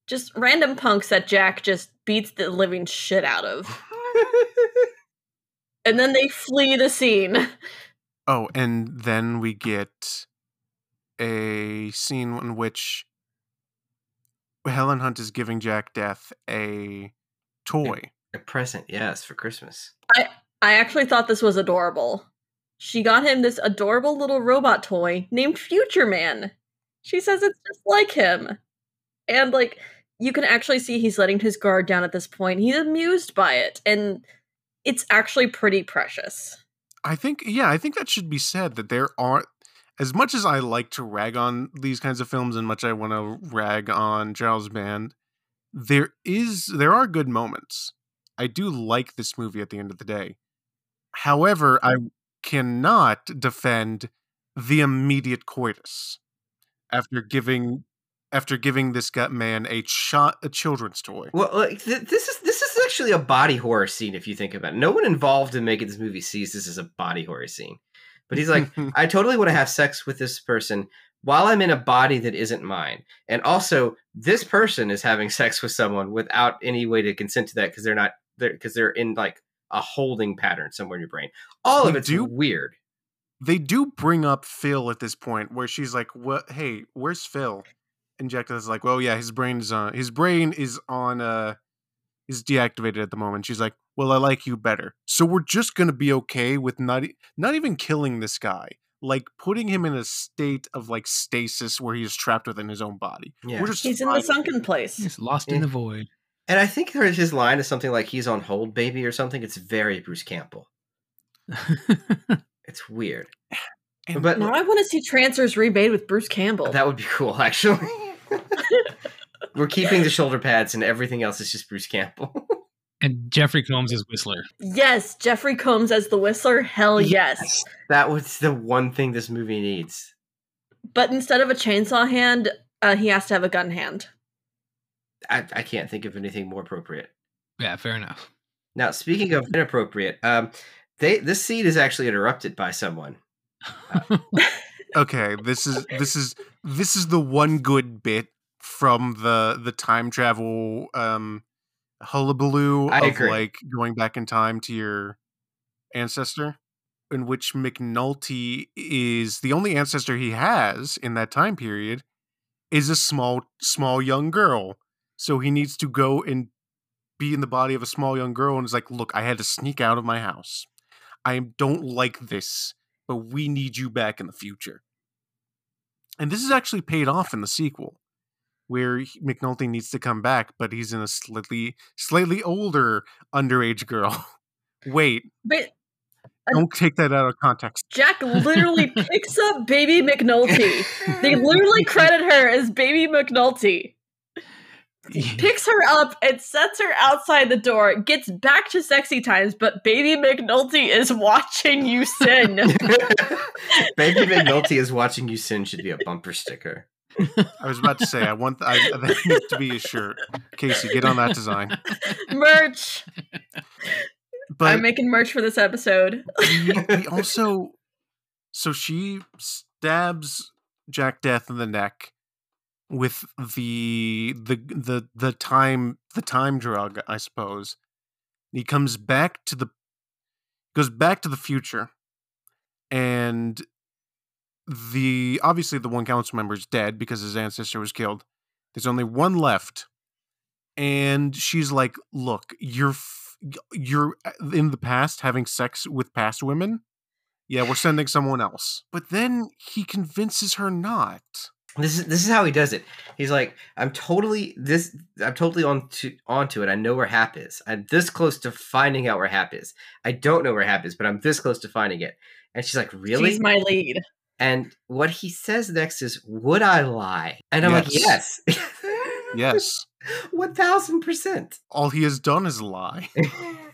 Just random punks that Jack just beats the living shit out of. And then they flee the scene. Oh, and then we get a scene in which Helen Hunt is giving Jack Deth a toy. A present, yes, for Christmas. I actually thought this was adorable. She got him this adorable little robot toy named Future Man. She says it's just like him. And, like, you can actually see he's letting his guard down at this point. He's amused by it. And it's actually pretty precious. I think that should be said, that there are, as much as I like to rag on these kinds of films and much I want to rag on Charles Band, there are good moments. I do like this movie at the end of the day. However, I cannot defend the immediate coitus after giving this gut man a children's toy. Well, like, this is actually a body horror scene if you think about it. No one involved in making this movie sees this as a body horror scene. But he's like, I totally want to have sex with this person while I'm in a body that isn't mine. And also, this person is having sex with someone without any way to consent to that because they're in like a holding pattern somewhere in your brain. All of it's weird. They do bring up Phil at this point where she's like, "What? Hey, where's Phil?" And Jack is like, "Well, yeah, his brain is deactivated at the moment." She's like, "Well, I like you better, so we're just gonna be okay with not even killing this guy, like putting him in a state of like stasis where he's trapped within his own body. Yeah. We're just he's in the sunken place. He's lost in the void." And I think his line is something like, "He's on hold, baby," or something. It's very Bruce Campbell. It's weird. And but now I want to see Trancers remade with Bruce Campbell. That would be cool, actually. We're keeping the shoulder pads and everything else is just Bruce Campbell. And Jeffrey Combs as Whistler. Yes, Jeffrey Combs as the Whistler. Hell yes. That was the one thing this movie needs. But instead of a chainsaw hand, he has to have a gun hand. I can't think of anything more appropriate. Yeah, fair enough. Now, speaking of inappropriate, this scene is actually interrupted by someone. Okay, this is the one good bit from the time travel hullabaloo like going back in time to your ancestor, in which McNulty is the only ancestor he has in that time period is a small young girl. So he needs to go and be in the body of a small young girl and is like, "Look, I had to sneak out of my house. I don't like this, but we need you back in the future." And this is actually paid off in the sequel, where McNulty needs to come back, but he's in a slightly older underage girl. Wait. But, don't take that out of context. Jack literally picks up Baby McNulty. They literally credit her as Baby McNulty. He picks her up and sets her outside the door, gets back to sexy times, but Baby McNulty is watching you sin. Baby McNulty is watching you sin should be a bumper sticker. I was about to say, that needs to be a shirt. Casey, get on that design. Merch! But I'm making merch for this episode. We also, so she stabs Jack Deth in the neck with the time drug, I suppose. He goes back to the future, and obviously the one council member is dead because his ancestor was killed. There's only one left, and she's like, "Look, you're in the past having sex with past women. Yeah, we're sending someone else." But then he convinces her not. This is how he does it. He's like, I'm totally onto it. I know where Hap is. I'm this close to finding out where Hap is. I don't know where Hap is, but I'm this close to finding it. And she's like, "Really?" She's my lead. And what he says next is, "Would I lie?" And I'm like, yes. Yes. 1000%. All he has done is lie.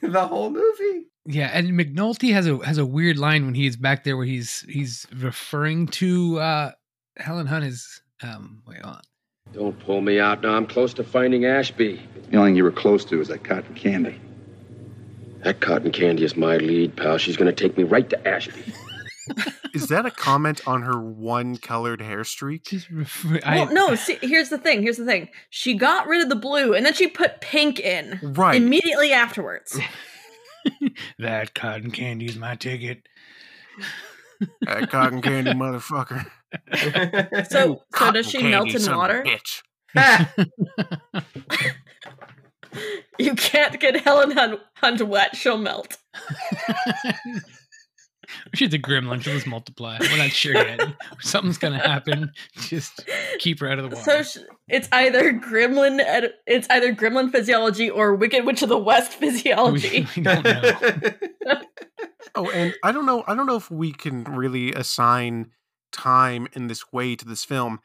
The whole movie. Yeah, and McNulty has a weird line when he's back there where he's referring to Helen Hunt is way on. "Don't pull me out now. I'm close to finding Ashby." The only thing you were close to is that cotton candy. That cotton candy is my lead, pal. She's going to take me right to Ashby. Is that a comment on her one colored hair streak? Well, no, see, here's the thing. She got rid of the blue and then she put pink in immediately afterwards. That cotton candy is my ticket. That cotton candy motherfucker. So does she melt in water? Bitch. Ah. You can't get Helen Hunt wet, she'll melt. She's a gremlin, she'll just multiply. We're not sure yet. Something's gonna happen. Just keep her out of the water. So it's either gremlin physiology or Wicked Witch of the West physiology. We don't know. Oh, and I don't know if we can really assign time in this way to this film,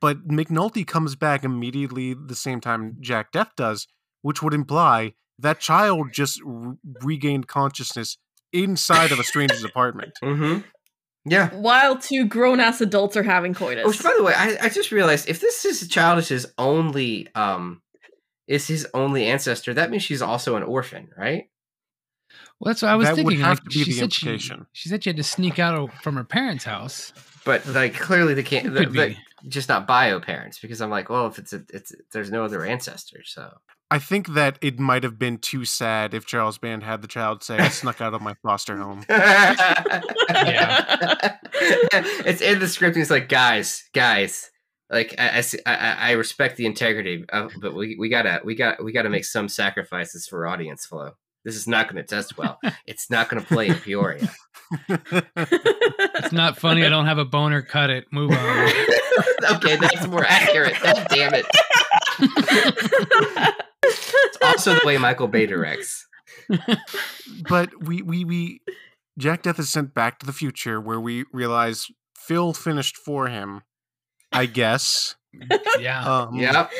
but McNulty comes back immediately the same time Jack Def does, which would imply that child just regained consciousness inside of a stranger's apartment. Mm-hmm. Yeah. While two grown-ass adults are having coitus. Which, by the way, I just realized, if this is Childish's only, is his only ancestor, that means she's also an orphan, right? Well, that's what I was thinking. Would have to be the implication. She said she had to sneak out from her parents' house. But, like, clearly they can't, just not bio parents, because I'm like, well, if there's no other ancestor, so. I think that it might have been too sad if Charles Band had the child say, I snuck out of my foster home. Yeah. It's in the script. And he's like, guys, like, I respect the integrity, but we gotta make some sacrifices for audience flow. This is not going to test well. It's not going to play in Peoria. It's not funny. I don't have a boner. Cut it. Move on. Okay, that's more accurate. God damn it. It's also the way Michael Bay directs. But we Jack Def is sent back to the future where we realize Phil finished for him, I guess. Yeah. Yep.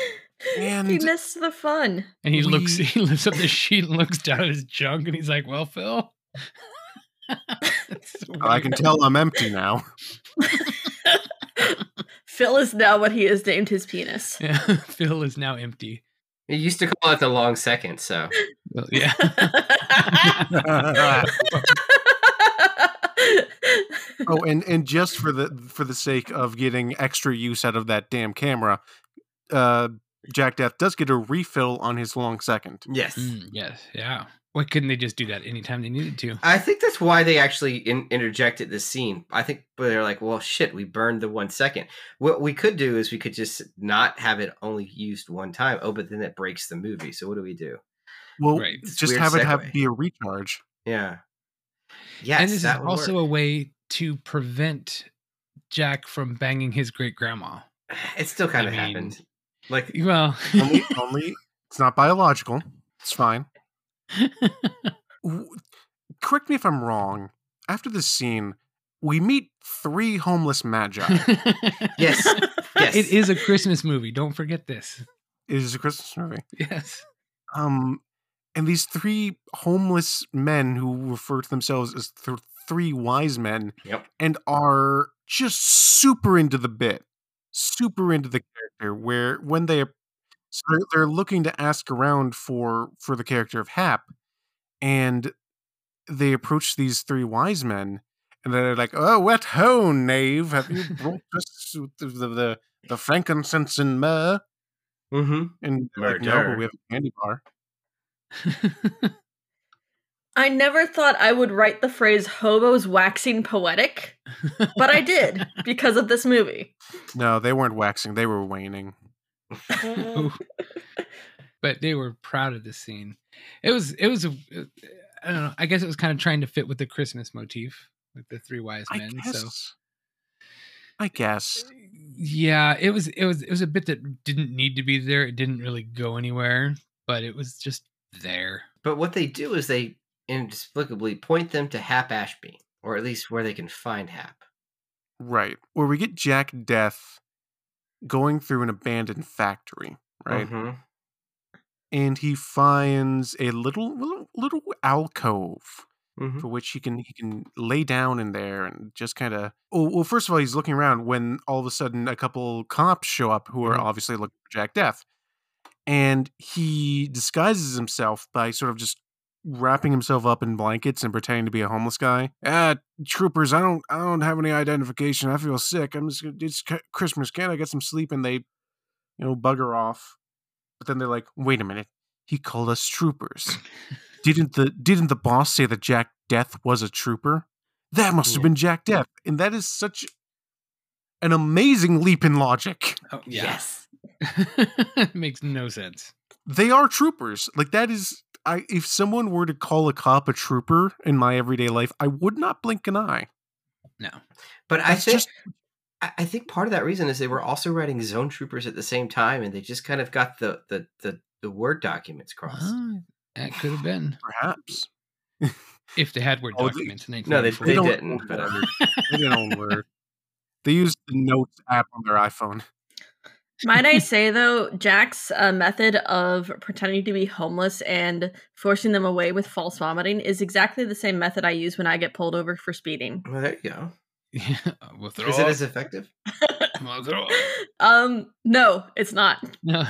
And he missed the fun. And he lifts up the sheet and looks down at his junk and he's like, well, Phil. I can tell I'm empty now. Phil is now what he has named his penis. Yeah, Phil is now empty. He used to call it the long second, so. Well, yeah. Oh, and just for the sake of getting extra use out of that damn camera, Jack Def does get a refill on his long second. Yes. Yes. Yeah. Why couldn't they just do that anytime they needed to? I think that's why they actually interjected this scene. I think they're like, well, shit, we burned the 1 second. What we could do is we could just not have it only used one time. Oh, but then it breaks the movie. So what do we do? Well, just have it be a recharge. Yeah. Yes, and this is also a way to prevent Jack from banging his great-grandma. It still kind of happened. Like, well, only it's not biological. It's fine. Correct me if I'm wrong. After this scene, we meet 3 homeless magi. Yes. It is a Christmas movie. Don't forget this. It is a Christmas movie. Yes. And these 3 homeless men who refer to themselves as 3 wise men, and are just super into the bit. Super into the character, where when they're looking to ask around for the character of Hap, and they approach these 3 wise men, and they're like, "Oh, what ho, knave! Have you brought us the frankincense and myrrh?" Mm-hmm. And like, no, but we have a candy bar. I never thought I would write the phrase hobos waxing poetic, but I did because of this movie. No, they weren't waxing. They were waning. But they were proud of this scene. It was, I don't know. I guess it was kind of trying to fit with the Christmas motif, like the 3 wise men. I guess. Yeah, it was a bit that didn't need to be there. It didn't really go anywhere, but it was just there. But what they do is they inexplicably point them to Hap Ashby, or at least where they can find Hap. Right. Where we get Jack Def going through an abandoned factory, right? Mm-hmm. And he finds a little alcove, mm-hmm, for which he can lay down in there and just kind of... Oh, well, first of all, he's looking around when all of a sudden a couple cops show up who are, mm-hmm, obviously looking for Jack Def. And he disguises himself by sort of just wrapping himself up in blankets and pretending to be a homeless guy. Troopers, I don't have any identification. I feel sick. It's Christmas. Can't I get some sleep? And they, bugger off. But then they're like, wait a minute. He called us troopers. Didn't the boss say that Jack Death was a trooper? That must have been Jack Death. And that is such an amazing leap in logic. Oh, yes. It makes no sense. They are troopers. Like, that is... if someone were to call a cop a trooper in my everyday life, I would not blink an eye. No. But I think part of that reason is they were also writing Zone Troopers at the same time, and they just kind of got the Word documents crossed. That could have been. Perhaps. If they had Word documents. They didn't. They didn't own Word. They used the Notes app on their iPhone. Might I say, though, Jack's method of pretending to be homeless and forcing them away with false vomiting is exactly the same method I use when I get pulled over for speeding. Well, there you go. Yeah, is it as effective? No, it's not. No,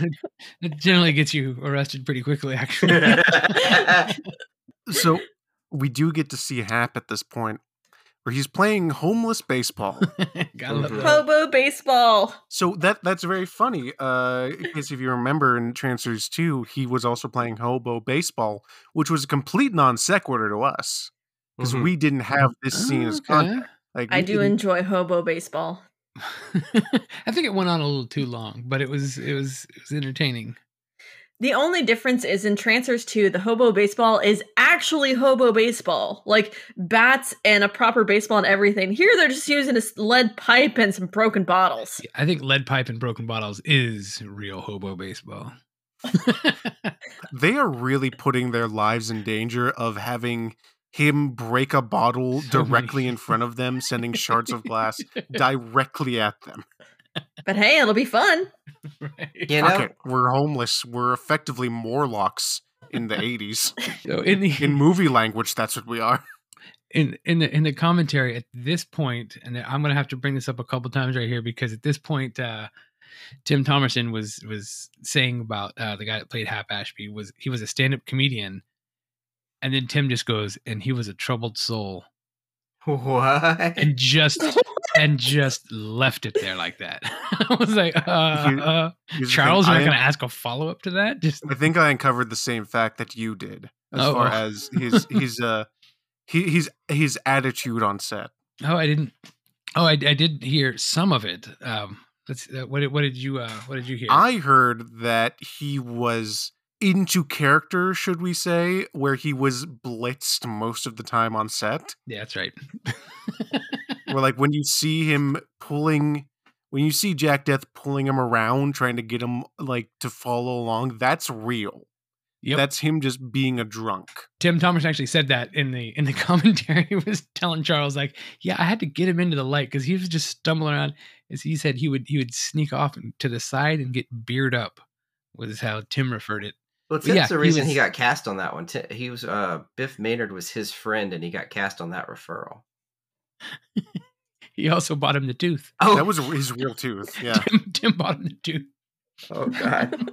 it generally gets you arrested pretty quickly, actually. So we do get to see Hap at this point, where he's playing homeless baseball. Hobo baseball. So that's very funny. Because if you remember in Trancers 2, he was also playing hobo baseball, which was a complete non sequitur to us. Because we didn't have this scene as content. Like, I do enjoy hobo baseball. I think it went on a little too long, but it was entertaining. The only difference is in Trancers 2, the hobo baseball is actually hobo baseball. Like, bats and a proper baseball and everything. Here they're just using a lead pipe and some broken bottles. I think lead pipe and broken bottles is real hobo baseball. They are really putting their lives in danger of having him break a bottle directly in front of them, sending shards of glass directly at them. But hey, it'll be fun. Right. Okay, we're homeless. We're effectively Morlocks in the 80s. So in movie language, that's what we are. In the commentary at this point, and I'm going to have to bring this up a couple times right here, because at this point, Tim Thomerson was saying about the guy that played Hap Ashby, he was a stand-up comedian. And then Tim just goes, and he was a troubled soul. What? And just left it there like that. I was like, Charles, you're not going to ask a follow-up to that? I think I uncovered the same fact that you did as far as his attitude on set. I did hear some of it. What did you hear? I heard that he was into character, should we say, where he was blitzed most of the time on set. Yeah, that's right. Where, like, when you see Jack Death pulling him around, trying to get him, like, to follow along, that's real. Yep. That's him just being a drunk. Tim Thomerson actually said that in the commentary. He was telling Charles, like, yeah, I had to get him into the light because he was just stumbling around. As he said, he would sneak off to the side and get beard up, was how Tim referred it. Well, Tim's the reason he got cast on that one. He was Biff Maynard was his friend, and he got cast on that referral. He also bought him the tooth. Oh, that was his real tooth. Yeah, Tim bought him the tooth. Oh God,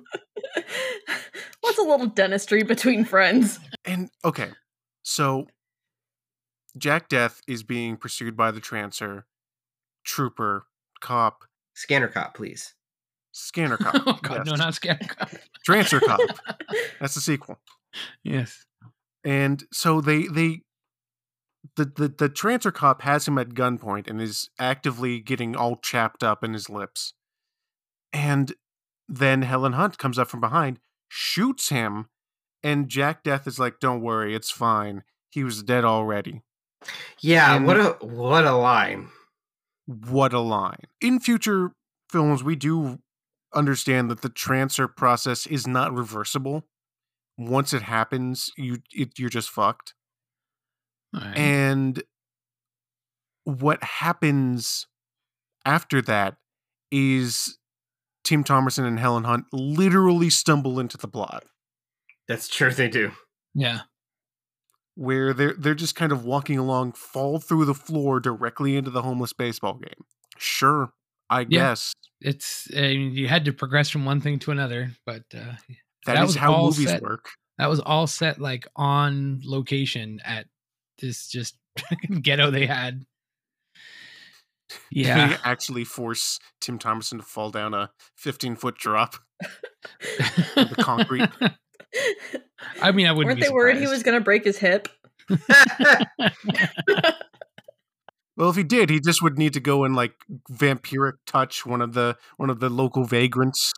what's a little dentistry between friends? And okay, so Jack Death is being pursued by the Scanner Cop. Oh God, yes. No, not Scanner Cop. Trancer Cop. That's the sequel. Yes. And so the Trancer Cop has him at gunpoint and is actively getting all chapped up in his lips. And then Helen Hunt comes up from behind, shoots him, and Jack Death is like, "Don't worry, it's fine. He was dead already." Yeah, and what a line. What a line. In future films, we do understand that the transfer process is not reversible. Once it happens, you're just fucked. Right. And what happens after that is Tim Thomerson and Helen Hunt literally stumble into the plot. That's true, they do. Yeah. Where they're just kind of walking along, fall through the floor directly into the homeless baseball game. Sure, I guess. It's you had to progress from one thing to another, but that is how movies work. That was all set like on location at this just ghetto they had. Yeah. They actually force Tim Thomerson to fall down a 15-foot drop in the concrete. I mean, I wouldn't Weren't be they surprised. Worried he was going to break his hip? Well, if he did, he just would need to go and like vampiric touch one of the local vagrants.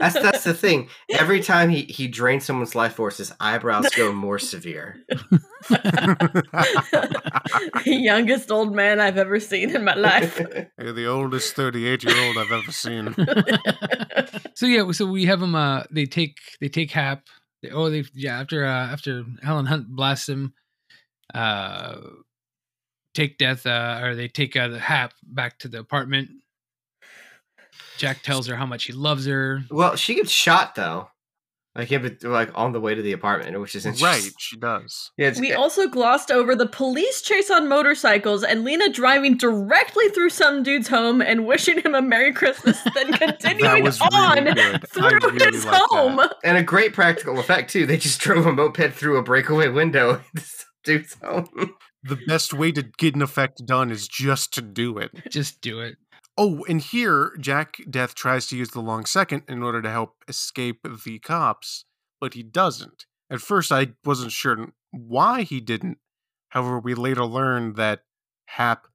That's the thing. Every time he drains someone's life force, his eyebrows go more severe. The youngest old man I've ever seen in my life. You're the oldest 38-year-old I've ever seen. So yeah, so we have him. They take Hap. After Helen Hunt blasts him, they take the Hap back to the apartment. Jack tells her how much he loves her. Well, she gets shot though, on the way to the apartment, which is interesting. Right, she does. Yeah, we also glossed over the police chase on motorcycles and Lena driving directly through some dude's home and wishing him a Merry Christmas, then continuing on really through his home. That. And a great practical effect too. They just drove a moped through a breakaway window. Dude's home. The best way to get an effect done is just to do it. Just do it. Oh, and here, Jack Deth tries to use the long second in order to help escape the cops, but he doesn't. At first, I wasn't sure why he didn't. However, we later learned that Hap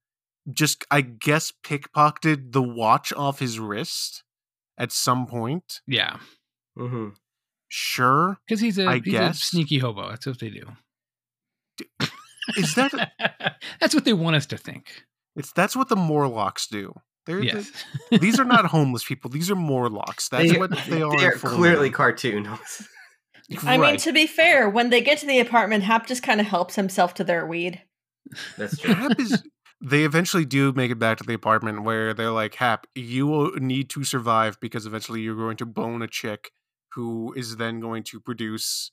just, I guess, pickpocketed the watch off his wrist at some point. Yeah. Mm-hmm. Sure. Because he's a sneaky hobo. That's what they do. Is that... That's what they want us to think. That's what the Morlocks do. Yes. These are not homeless people. These are Morlocks. That's what they are. They're clearly cartoons. Right. I mean, to be fair, when they get to the apartment, Hap just kind of helps himself to their weed. That's true. They eventually do make it back to the apartment where they're like, Hap, you will need to survive because eventually you're going to bone a chick who is then going to produce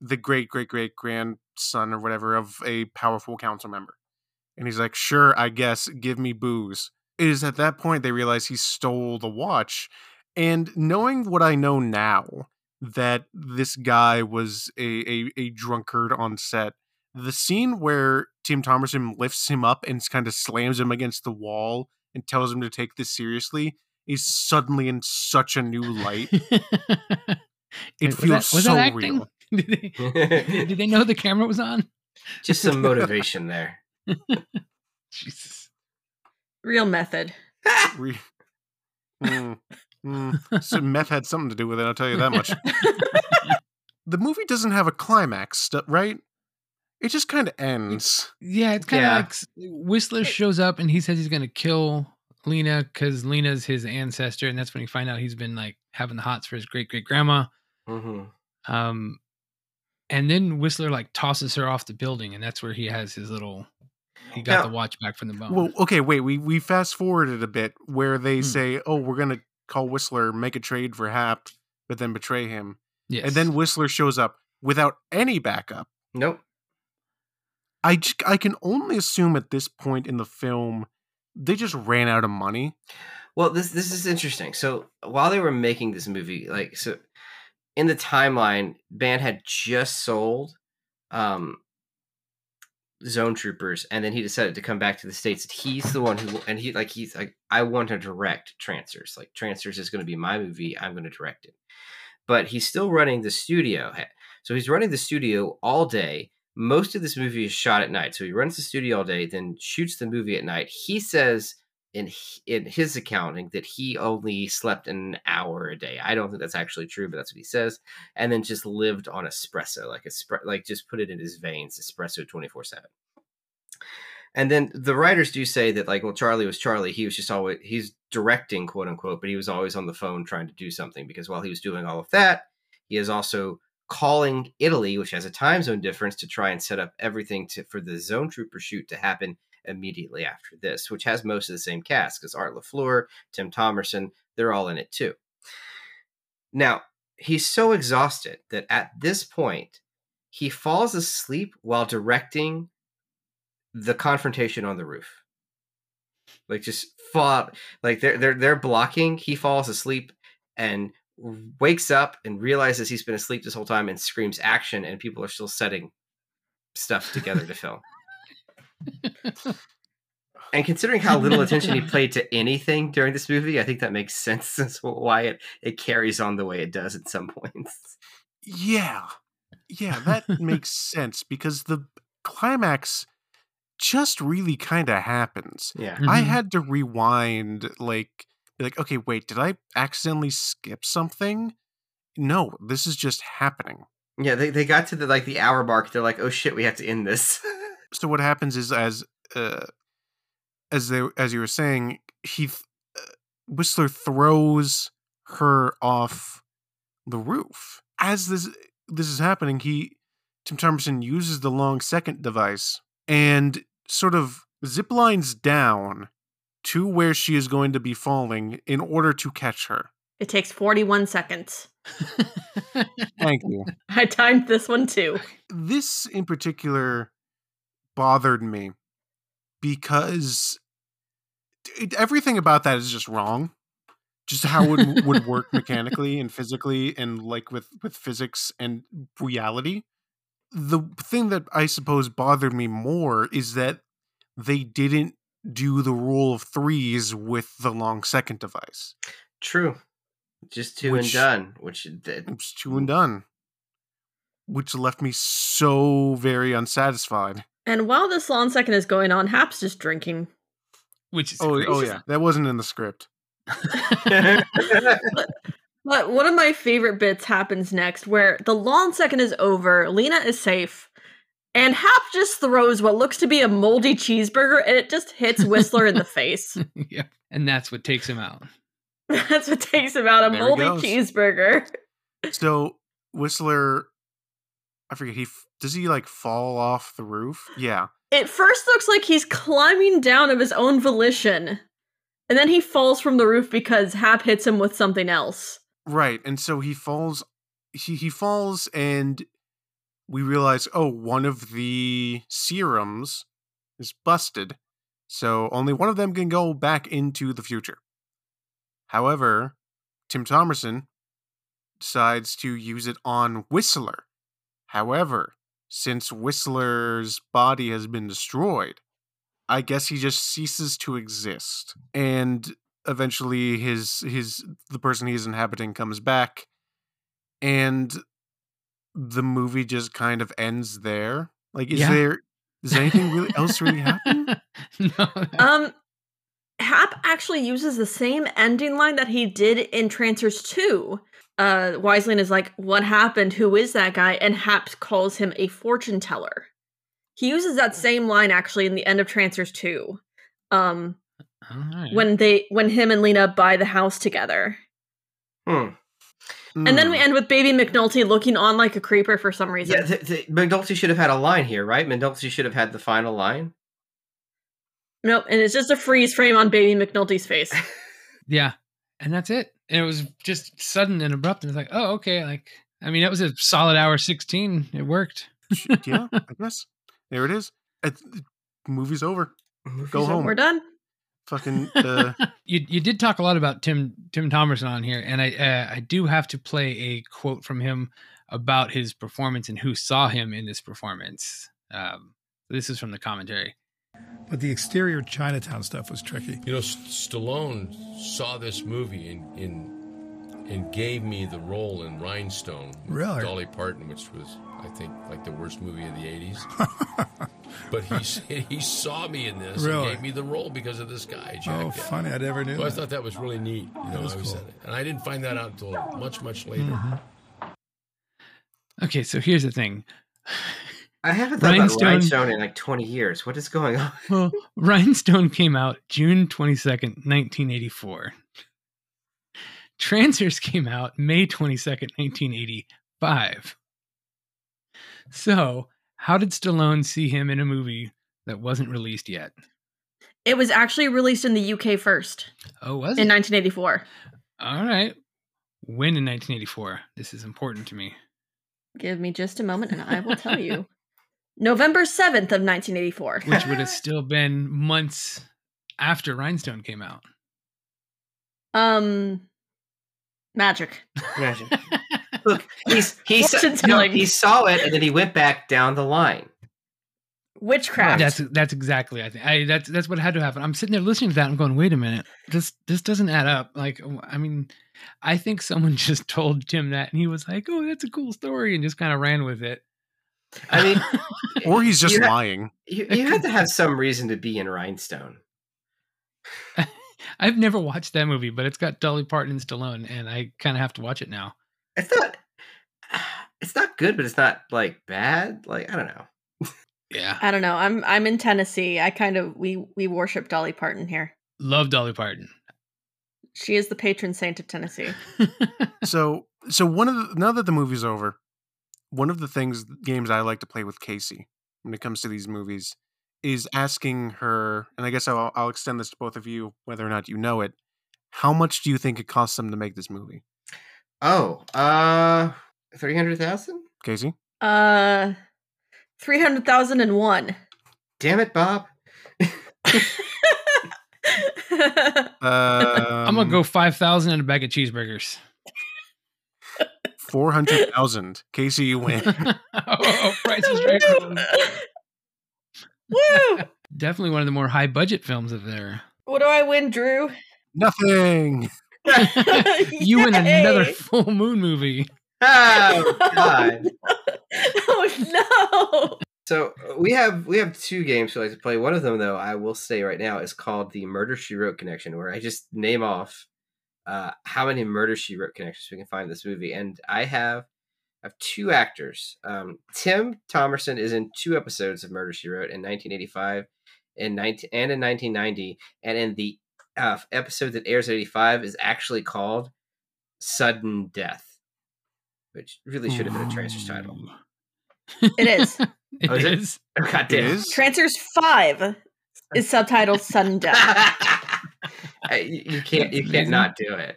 the great-great-great-grandson or whatever of a powerful council member. And he's like, sure, I guess, give me booze. It is at that point they realize he stole the watch. And knowing what I know now, that this guy was a drunkard on set, the scene where Tim Thomerson lifts him up and kind of slams him against the wall and tells him to take this seriously is suddenly in such a new light. It feels so real. Did they know the camera was on? Just some motivation there. Jesus. Real method. So meth had something to do with it, I'll tell you that much. The movie doesn't have a climax, right? It just kind of ends. Yeah, it's kind of like Whistler shows up and he says he's going to kill Lena because Lena's his ancestor. And that's when you find out he's been like having the hots for his great-great-grandma. Mm-hmm. And then Whistler like tosses her off the building, and that's where he has his little... He got the watch back from the bone. Well, okay, wait. We fast forwarded a bit where they say, "Oh, we're gonna call Whistler, make a trade for Hap, but then betray him." Yes. And then Whistler shows up without any backup. Nope. I can only assume at this point in the film they just ran out of money. Well, this is interesting. So while they were making this movie, in the timeline, Band had just sold. Zone Troopers, and then he decided to come back to the States. He's the one who, and he's like, I want to direct Trancers. Like, Trancers is going to be my movie. I'm going to direct it. But he's still running the studio. So he's running the studio all day. Most of this movie is shot at night. So he runs the studio all day, then shoots the movie at night. He says in his accounting that he only slept an hour a day. I don't think that's actually true, but that's what he says. And then just lived on espresso, just put it in his veins, espresso 24/7. And then the writers do say that Charlie was Charlie. He was just always, he's directing, quote unquote, but he was always on the phone trying to do something, because while he was doing all of that, he is also calling Italy, which has a time zone difference, to try and set up everything for the Zone Trooper shoot to happen immediately after this, which has most of the same cast, because Art LaFleur, Tim Thomerson, they're all in it too. Now, he's so exhausted that at this point, he falls asleep while directing the confrontation on the roof. Like, just fall, like they're blocking. He falls asleep and wakes up and realizes he's been asleep this whole time and screams action, and people are still setting stuff together to film. And considering how little attention he paid to anything during this movie, I think that makes sense as why it carries on the way it does at some points. Yeah, that makes sense, because the climax just really kind of happens. Yeah, mm-hmm. I had to rewind, like, okay, wait, did I accidentally skip something? No, this is just happening. Yeah, they got to the hour mark. They're like, oh shit, we have to end this. So what happens is, as you were saying, Whistler throws her off the roof. As this is happening, Tim Thomerson uses the long second device and sort of ziplines down to where she is going to be falling in order to catch her. It takes 41 seconds. Thank you. I timed this one too. This in particular bothered me because everything about that is just wrong. Just how it would work mechanically and physically and like with physics and reality. The thing that I suppose bothered me more is that they didn't do the rule of threes with the long second device. True. Just two and done. Which left me so very unsatisfied. And while this long second is going on, Hap's just drinking. Which is yeah. That wasn't in the script. But one of my favorite bits happens next, where the long second is over, Lena is safe, and Hap just throws what looks to be a moldy cheeseburger, and it just hits Whistler in the face. Yeah, and that's what takes him out. That's what takes him out, a moldy cheeseburger. So Whistler, I forget, does he like fall off the roof? Yeah. It first looks like he's climbing down of his own volition. And then he falls from the roof because Hap hits him with something else. Right, and so he falls. He falls, and we realize, one of the serums is busted, so only one of them can go back into the future. However, Tim Thomerson decides to use it on Whistler. However, since Whistler's body has been destroyed, I guess he just ceases to exist, and eventually the person he is inhabiting comes back, and the movie just kind of ends there. Like, is anything really else really happen? No. Hap actually uses the same ending line that he did in Trancers 2. Wiseline is like, "What happened? Who is that guy?" And Hap calls him a fortune teller. He uses that same line actually in the end of Trancers 2, right. when him and Lena buy the house together. And then we end with baby McNulty looking on like a creeper for some reason. Yeah, McNulty should have had a line here, right? McNulty should have had the final line. Nope, and it's just a freeze frame on baby McNulty's face. Yeah, and that's it. And it was just sudden and abrupt. And it's like, oh, okay. Like, I mean, it was a solid hour 16. It worked. Yeah, I guess. There it is. Movie's over. Go home. We're done. Fucking. You did talk a lot about Tim Thomerson on here, and I do have to play a quote from him about his performance and who saw him in this performance. This is from the commentary. But the exterior Chinatown stuff was tricky. You know, Stallone saw this movie and gave me the role in Rhinestone. Really? Dolly Parton, which was, I think, like the worst movie of the 80s. But he saw me in this and gave me the role because of this guy, Jack. Oh, funny. I never knew that. I thought that was really neat. You know, cool. And I didn't find that out until much, much later. Mm-hmm. Okay, so here's the thing. I haven't thought about Rhinestone in like 20 years. What is going on? Well, Rhinestone came out June 22nd, 1984. Trancers came out May 22nd, 1985. So, how did Stallone see him in a movie that wasn't released yet? It was actually released in the UK first. Oh, was it? In 1984. All right. When in 1984? This is important to me. Give me just a moment and I will tell you. November 7th of 1984. Which would have still been months after Rhinestone came out. Magic. Look, he saw it, and then he went back down the line. Witchcraft. That's exactly. I think that's what had to happen. I'm sitting there listening to that. I'm going, wait a minute. This doesn't add up. Like, I mean, I think someone just told Tim that, and he was like, "Oh, that's a cool story," and just kind of ran with it. I mean, or he's just lying. You had to have some reason to be in Rhinestone. I've never watched that movie, but it's got Dolly Parton and Stallone, and I kind of have to watch it now. It's not good, but it's not like bad. Like, I don't know. Yeah. I don't know. I'm in Tennessee. We worship Dolly Parton here. Love Dolly Parton. She is the patron saint of Tennessee. So now that the movie's over, one of the games I like to play with Casey when it comes to these movies is asking her, and I guess I'll extend this to both of you, whether or not you know it, how much do you think it costs them to make this movie? Oh, $300,000? Casey? $300,001. Damn it, Bob. I'm gonna go $5,000 and a bag of cheeseburgers. 400,000. Casey, you win. Price is Right. Woo! Definitely one of the more high budget films of there. What do I win, Drew? Nothing. You win another Full Moon movie. Oh God. Oh no. So we have two games we like to play. One of them, though, I will say right now, is called the Murder, She Wrote connection, where I just name off how many Murder, She Wrote connections we can find in this movie. And I have two actors. Tim Thomerson is in two episodes of Murder, She Wrote in 1985 and in 1990. And in the episode that airs in 85 is actually called Sudden Death, which really should have been a Trancers title. It is. It is. Oh, God damn. It is? Trancers 5 is subtitled Sudden Death. You can't not do it.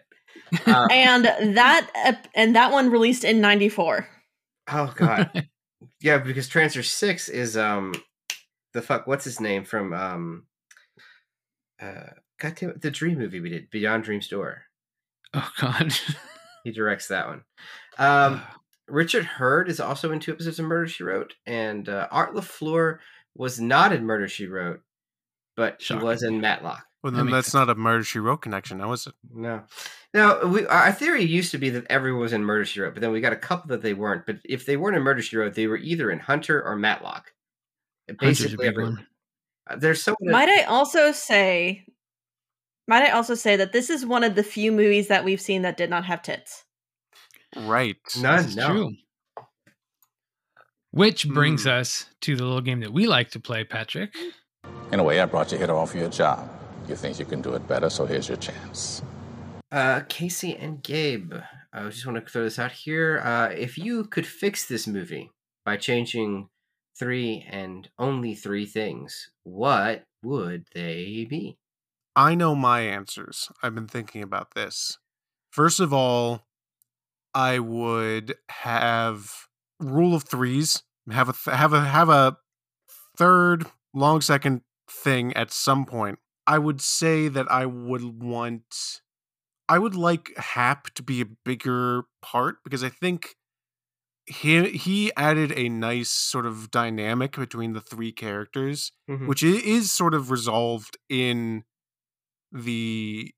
And that one released in 94. Oh God. Yeah, because Trancers 6 is what's his name from God damn it, the Dream movie we did, Beyond Dream's Door. Oh God. He directs that one. Richard Hurd is also in two episodes of Murder, She Wrote, and Art LaFleur was not in Murder, She Wrote, but she was in Matlock. Well, then that's not a Murder, She Wrote connection, was it? No. Now, our theory used to be that everyone was in Murder, She Wrote, but then we got a couple that they weren't. But if they weren't in Murder, She Wrote, they were either in Hunter or Matlock. Basically, everyone. Might I also say that this is one of the few movies that we've seen that did not have tits? Right. That's true. Which brings us to the little game that we like to play, Patrick. In a way, I brought you here to offer you a job. You think you can do it better, so here's your chance. Casey and Gabe, I just want to throw this out here. If you could fix this movie by changing three and only three things, what would they be? I know my answers. I've been thinking about this. First of all, I would have rule of threes, have a third long second thing at some point. I would say that I would like Hap to be a bigger part, because I think he added a nice sort of dynamic between the three characters, which is sort of resolved in the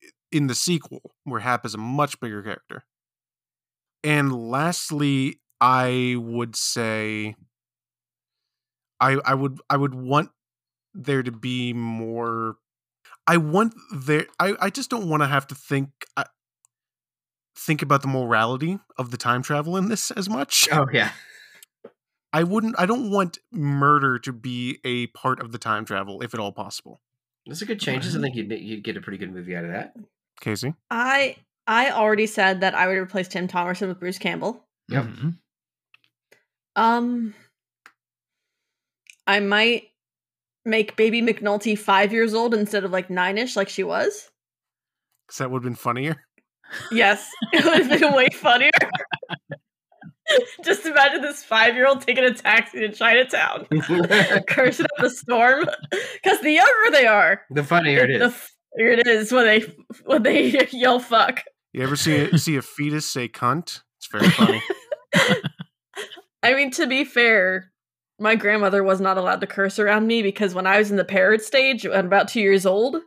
sequel, where Hap is a much bigger character. And lastly, I would say I would want there to be more. I just don't want to have to think about the morality of the time travel in this as much. Oh yeah. I don't want murder to be a part of the time travel, if at all possible. That's a good change. I think you'd get a pretty good movie out of that. Casey? I already said that I would replace Tim Thomerson with Bruce Campbell. Yep. Mm-hmm. I might make baby McNulty 5 years old instead of like 9-ish like she was. Because that would have been funnier. Yes. It would have been way funnier. Just imagine this 5-year-old taking a taxi to Chinatown, cursing up the storm. Because the younger they are, the funnier it is. The funnier it is when they yell "fuck." You ever see a fetus say cunt? It's very funny. I mean, to be fair, my grandmother was not allowed to curse around me because when I was in the parrot stage at about 2 years old,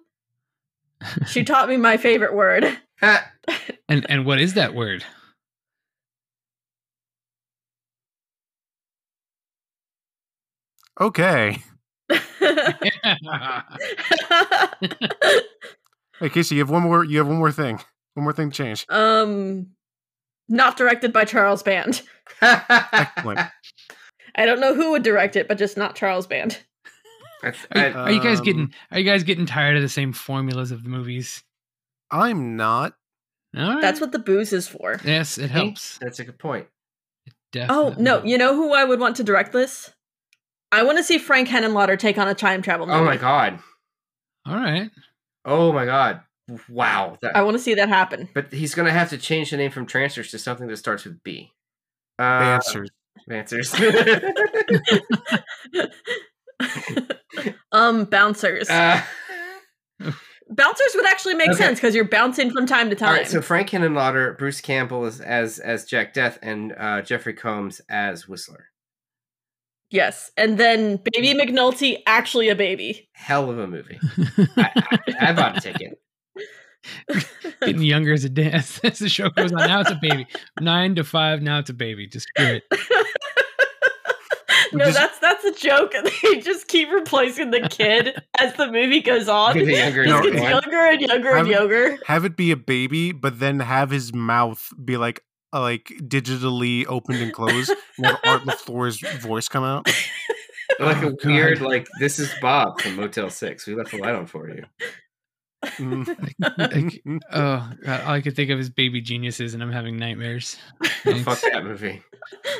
she taught me my favorite word. And what is that word? Okay. Hey, Casey, you have one more thing. One more thing to change. Not directed by Charles Band. Excellent. I don't know who would direct it, but just not Charles Band. Are you guys getting tired of the same formulas of the movies? I'm not. Right. That's what the booze is for. Yes, it helps. That's a good point. Definitely. Oh, no. You know who I would want to direct this? I want to see Frank Henenlotter take on a time travel movie. Oh, my God. All right. Oh, my God. Wow. I want to see that happen. But he's going to have to change the name from Trancers to something that starts with B. Bouncers. Bouncers would actually make sense because you're bouncing from time to time. All right, so Frank Henenlotter, Bruce Campbell as Jack Death, and Jeffrey Combs as Whistler. Yes, and then Baby McNulty, actually a baby. Hell of a movie. I bought a ticket. Getting younger as a dance. As the show goes on, now it's a baby. 9 to 5, now it's a baby. Just screw it. No, that's a joke. They just keep replacing the kid as the movie goes on. He's younger and younger. Have it be a baby, but then have his mouth be like digitally opened and closed. And have Art LaFleur's voice come out. This is Bob from Motel 6. We left the light on for you. God, all I could think of is Baby Geniuses, and I'm having nightmares. Fuck that movie.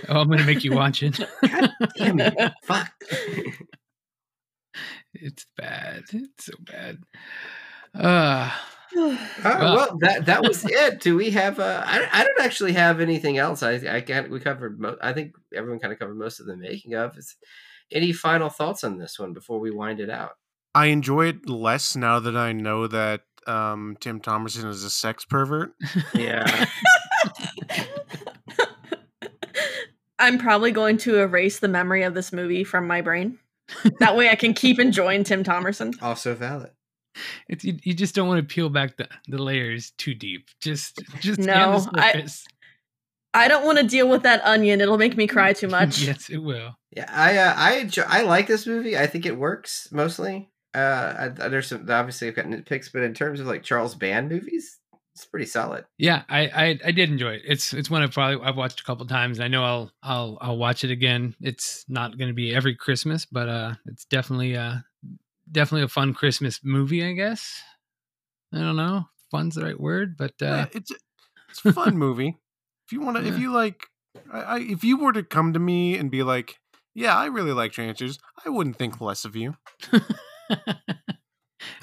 Oh, I'm gonna make you watch it. God damn it. Fuck. It's bad. It's so bad. Well, that was it. Do we have I don't actually have anything else. I think everyone kind of covered most of the making of. Any final thoughts on this one before we wind it out? I enjoy it less now that I know that Tim Thomerson is a sex pervert. Yeah. I'm probably going to erase the memory of this movie from my brain. That way I can keep enjoying Tim Thomerson. Also valid. It's, you just don't want to peel back the layers too deep. Just no, I don't want to deal with that onion. It'll make me cry too much. Yes, it will. Yeah, I like this movie. I think it works mostly. There's some, obviously I've got nitpicks, but in terms of like Charles Band movies, it's pretty solid. Yeah, I did enjoy it. It's one I've watched a couple times. And I know I'll watch it again. It's not going to be every Christmas, but it's definitely a fun Christmas movie, I guess. I don't know, fun's the right word, but it's a fun movie. If you want to, if you like, if you were to come to me and be like, yeah, I really like Trancers, I wouldn't think less of you.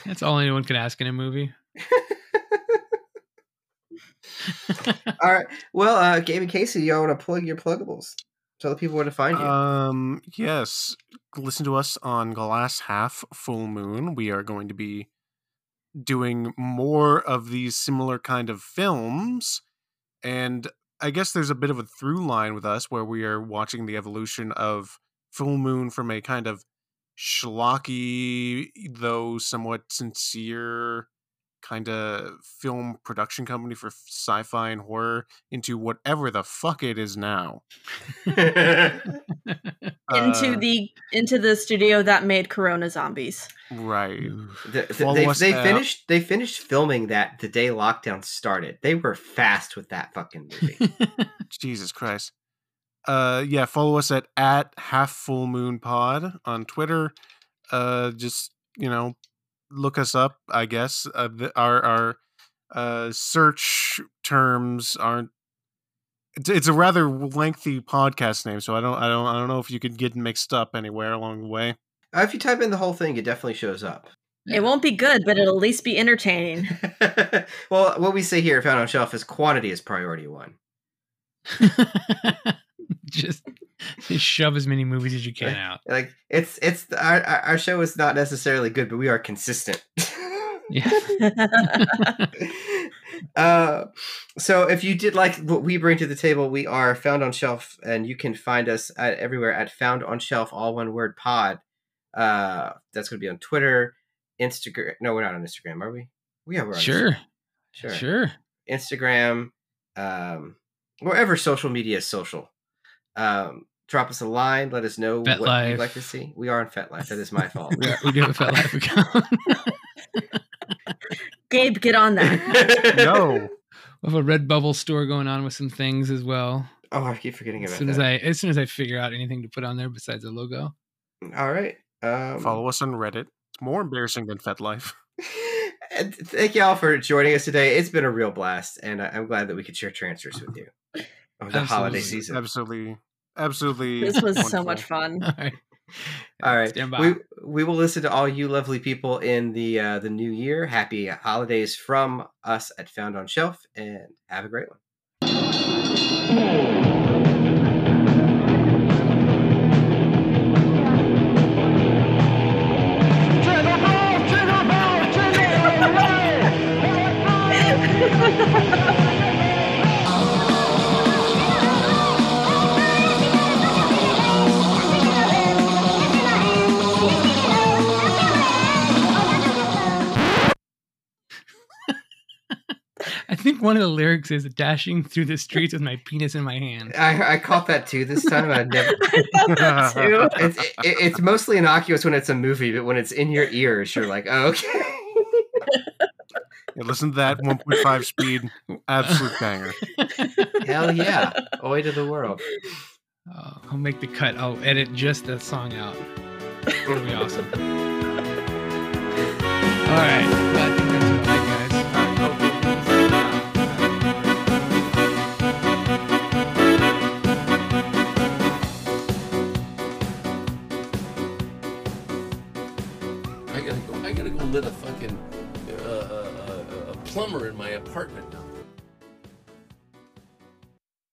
That's all anyone could ask in a movie. All right. Well, Gabe and Casey, y'all want to plug your pluggables? Tell the people where to find you. Yes. Listen to us on Glass Half Full Moon. We are going to be doing more of these similar kind of films. And I guess there's a bit of a through line with us where we are watching the evolution of Full Moon from a kind of schlocky, though somewhat sincere, kind of film production company for sci-fi and horror into whatever the fuck it is now. into the studio that made Corona Zombies. Right. They finished filming that the day lockdown started. They were fast with that fucking movie. Jesus Christ. Yeah, follow us at Half Full Moon Pod on Twitter. Just, you know, look us up, I guess. Our search terms aren't. It's a rather lengthy podcast name, so I don't know if you could get mixed up anywhere along the way. If you type in the whole thing, it definitely shows up. It won't be good, but it'll at least be entertaining. Well, what we say here, Found on Shelf, is quantity is priority one. Just shove as many movies as you can out. Like it's our show is not necessarily good, but we are consistent. Yeah. So if you did like what we bring to the table, we are Found on Shelf, and you can find us at everywhere at Found on Shelf, all one word pod. That's going to be on Twitter, Instagram. No, we're not on Instagram, are we? Yeah, we're on Instagram. Sure. Instagram, wherever social media is social. Drop us a line. Let us know Fet what Life. You'd like to see. We are on FetLife. That is my fault. We do have a FetLife account. Gabe, get on that. No. We have a Redbubble store going on with some things as well. Oh, I keep forgetting about that. As soon as I figure out anything to put on there besides the logo. All right. Follow us on Reddit. It's more embarrassing than FetLife. Thank y'all for joining us today. It's been a real blast, and I'm glad that we could share Trancers with you over the holiday season. Absolutely. This was wonderful. So much fun. All right. We will listen to all you lovely people in the new year. Happy holidays from us at Found on Shelf, and have a great one. I think one of the lyrics is dashing through the streets with my penis in my hand. I caught that too this time. I caught that too. It's mostly innocuous when it's a movie, but when it's in your ears, you're like, oh, okay. Yeah, listen to that 1.5 speed. Absolute banger. Hell yeah. Oi to the world. Oh, I'll make the cut. I'll edit just that song out. It'll be awesome. All right. Well, I think that's all I got. I gotta go lit a plumber in my apartment now.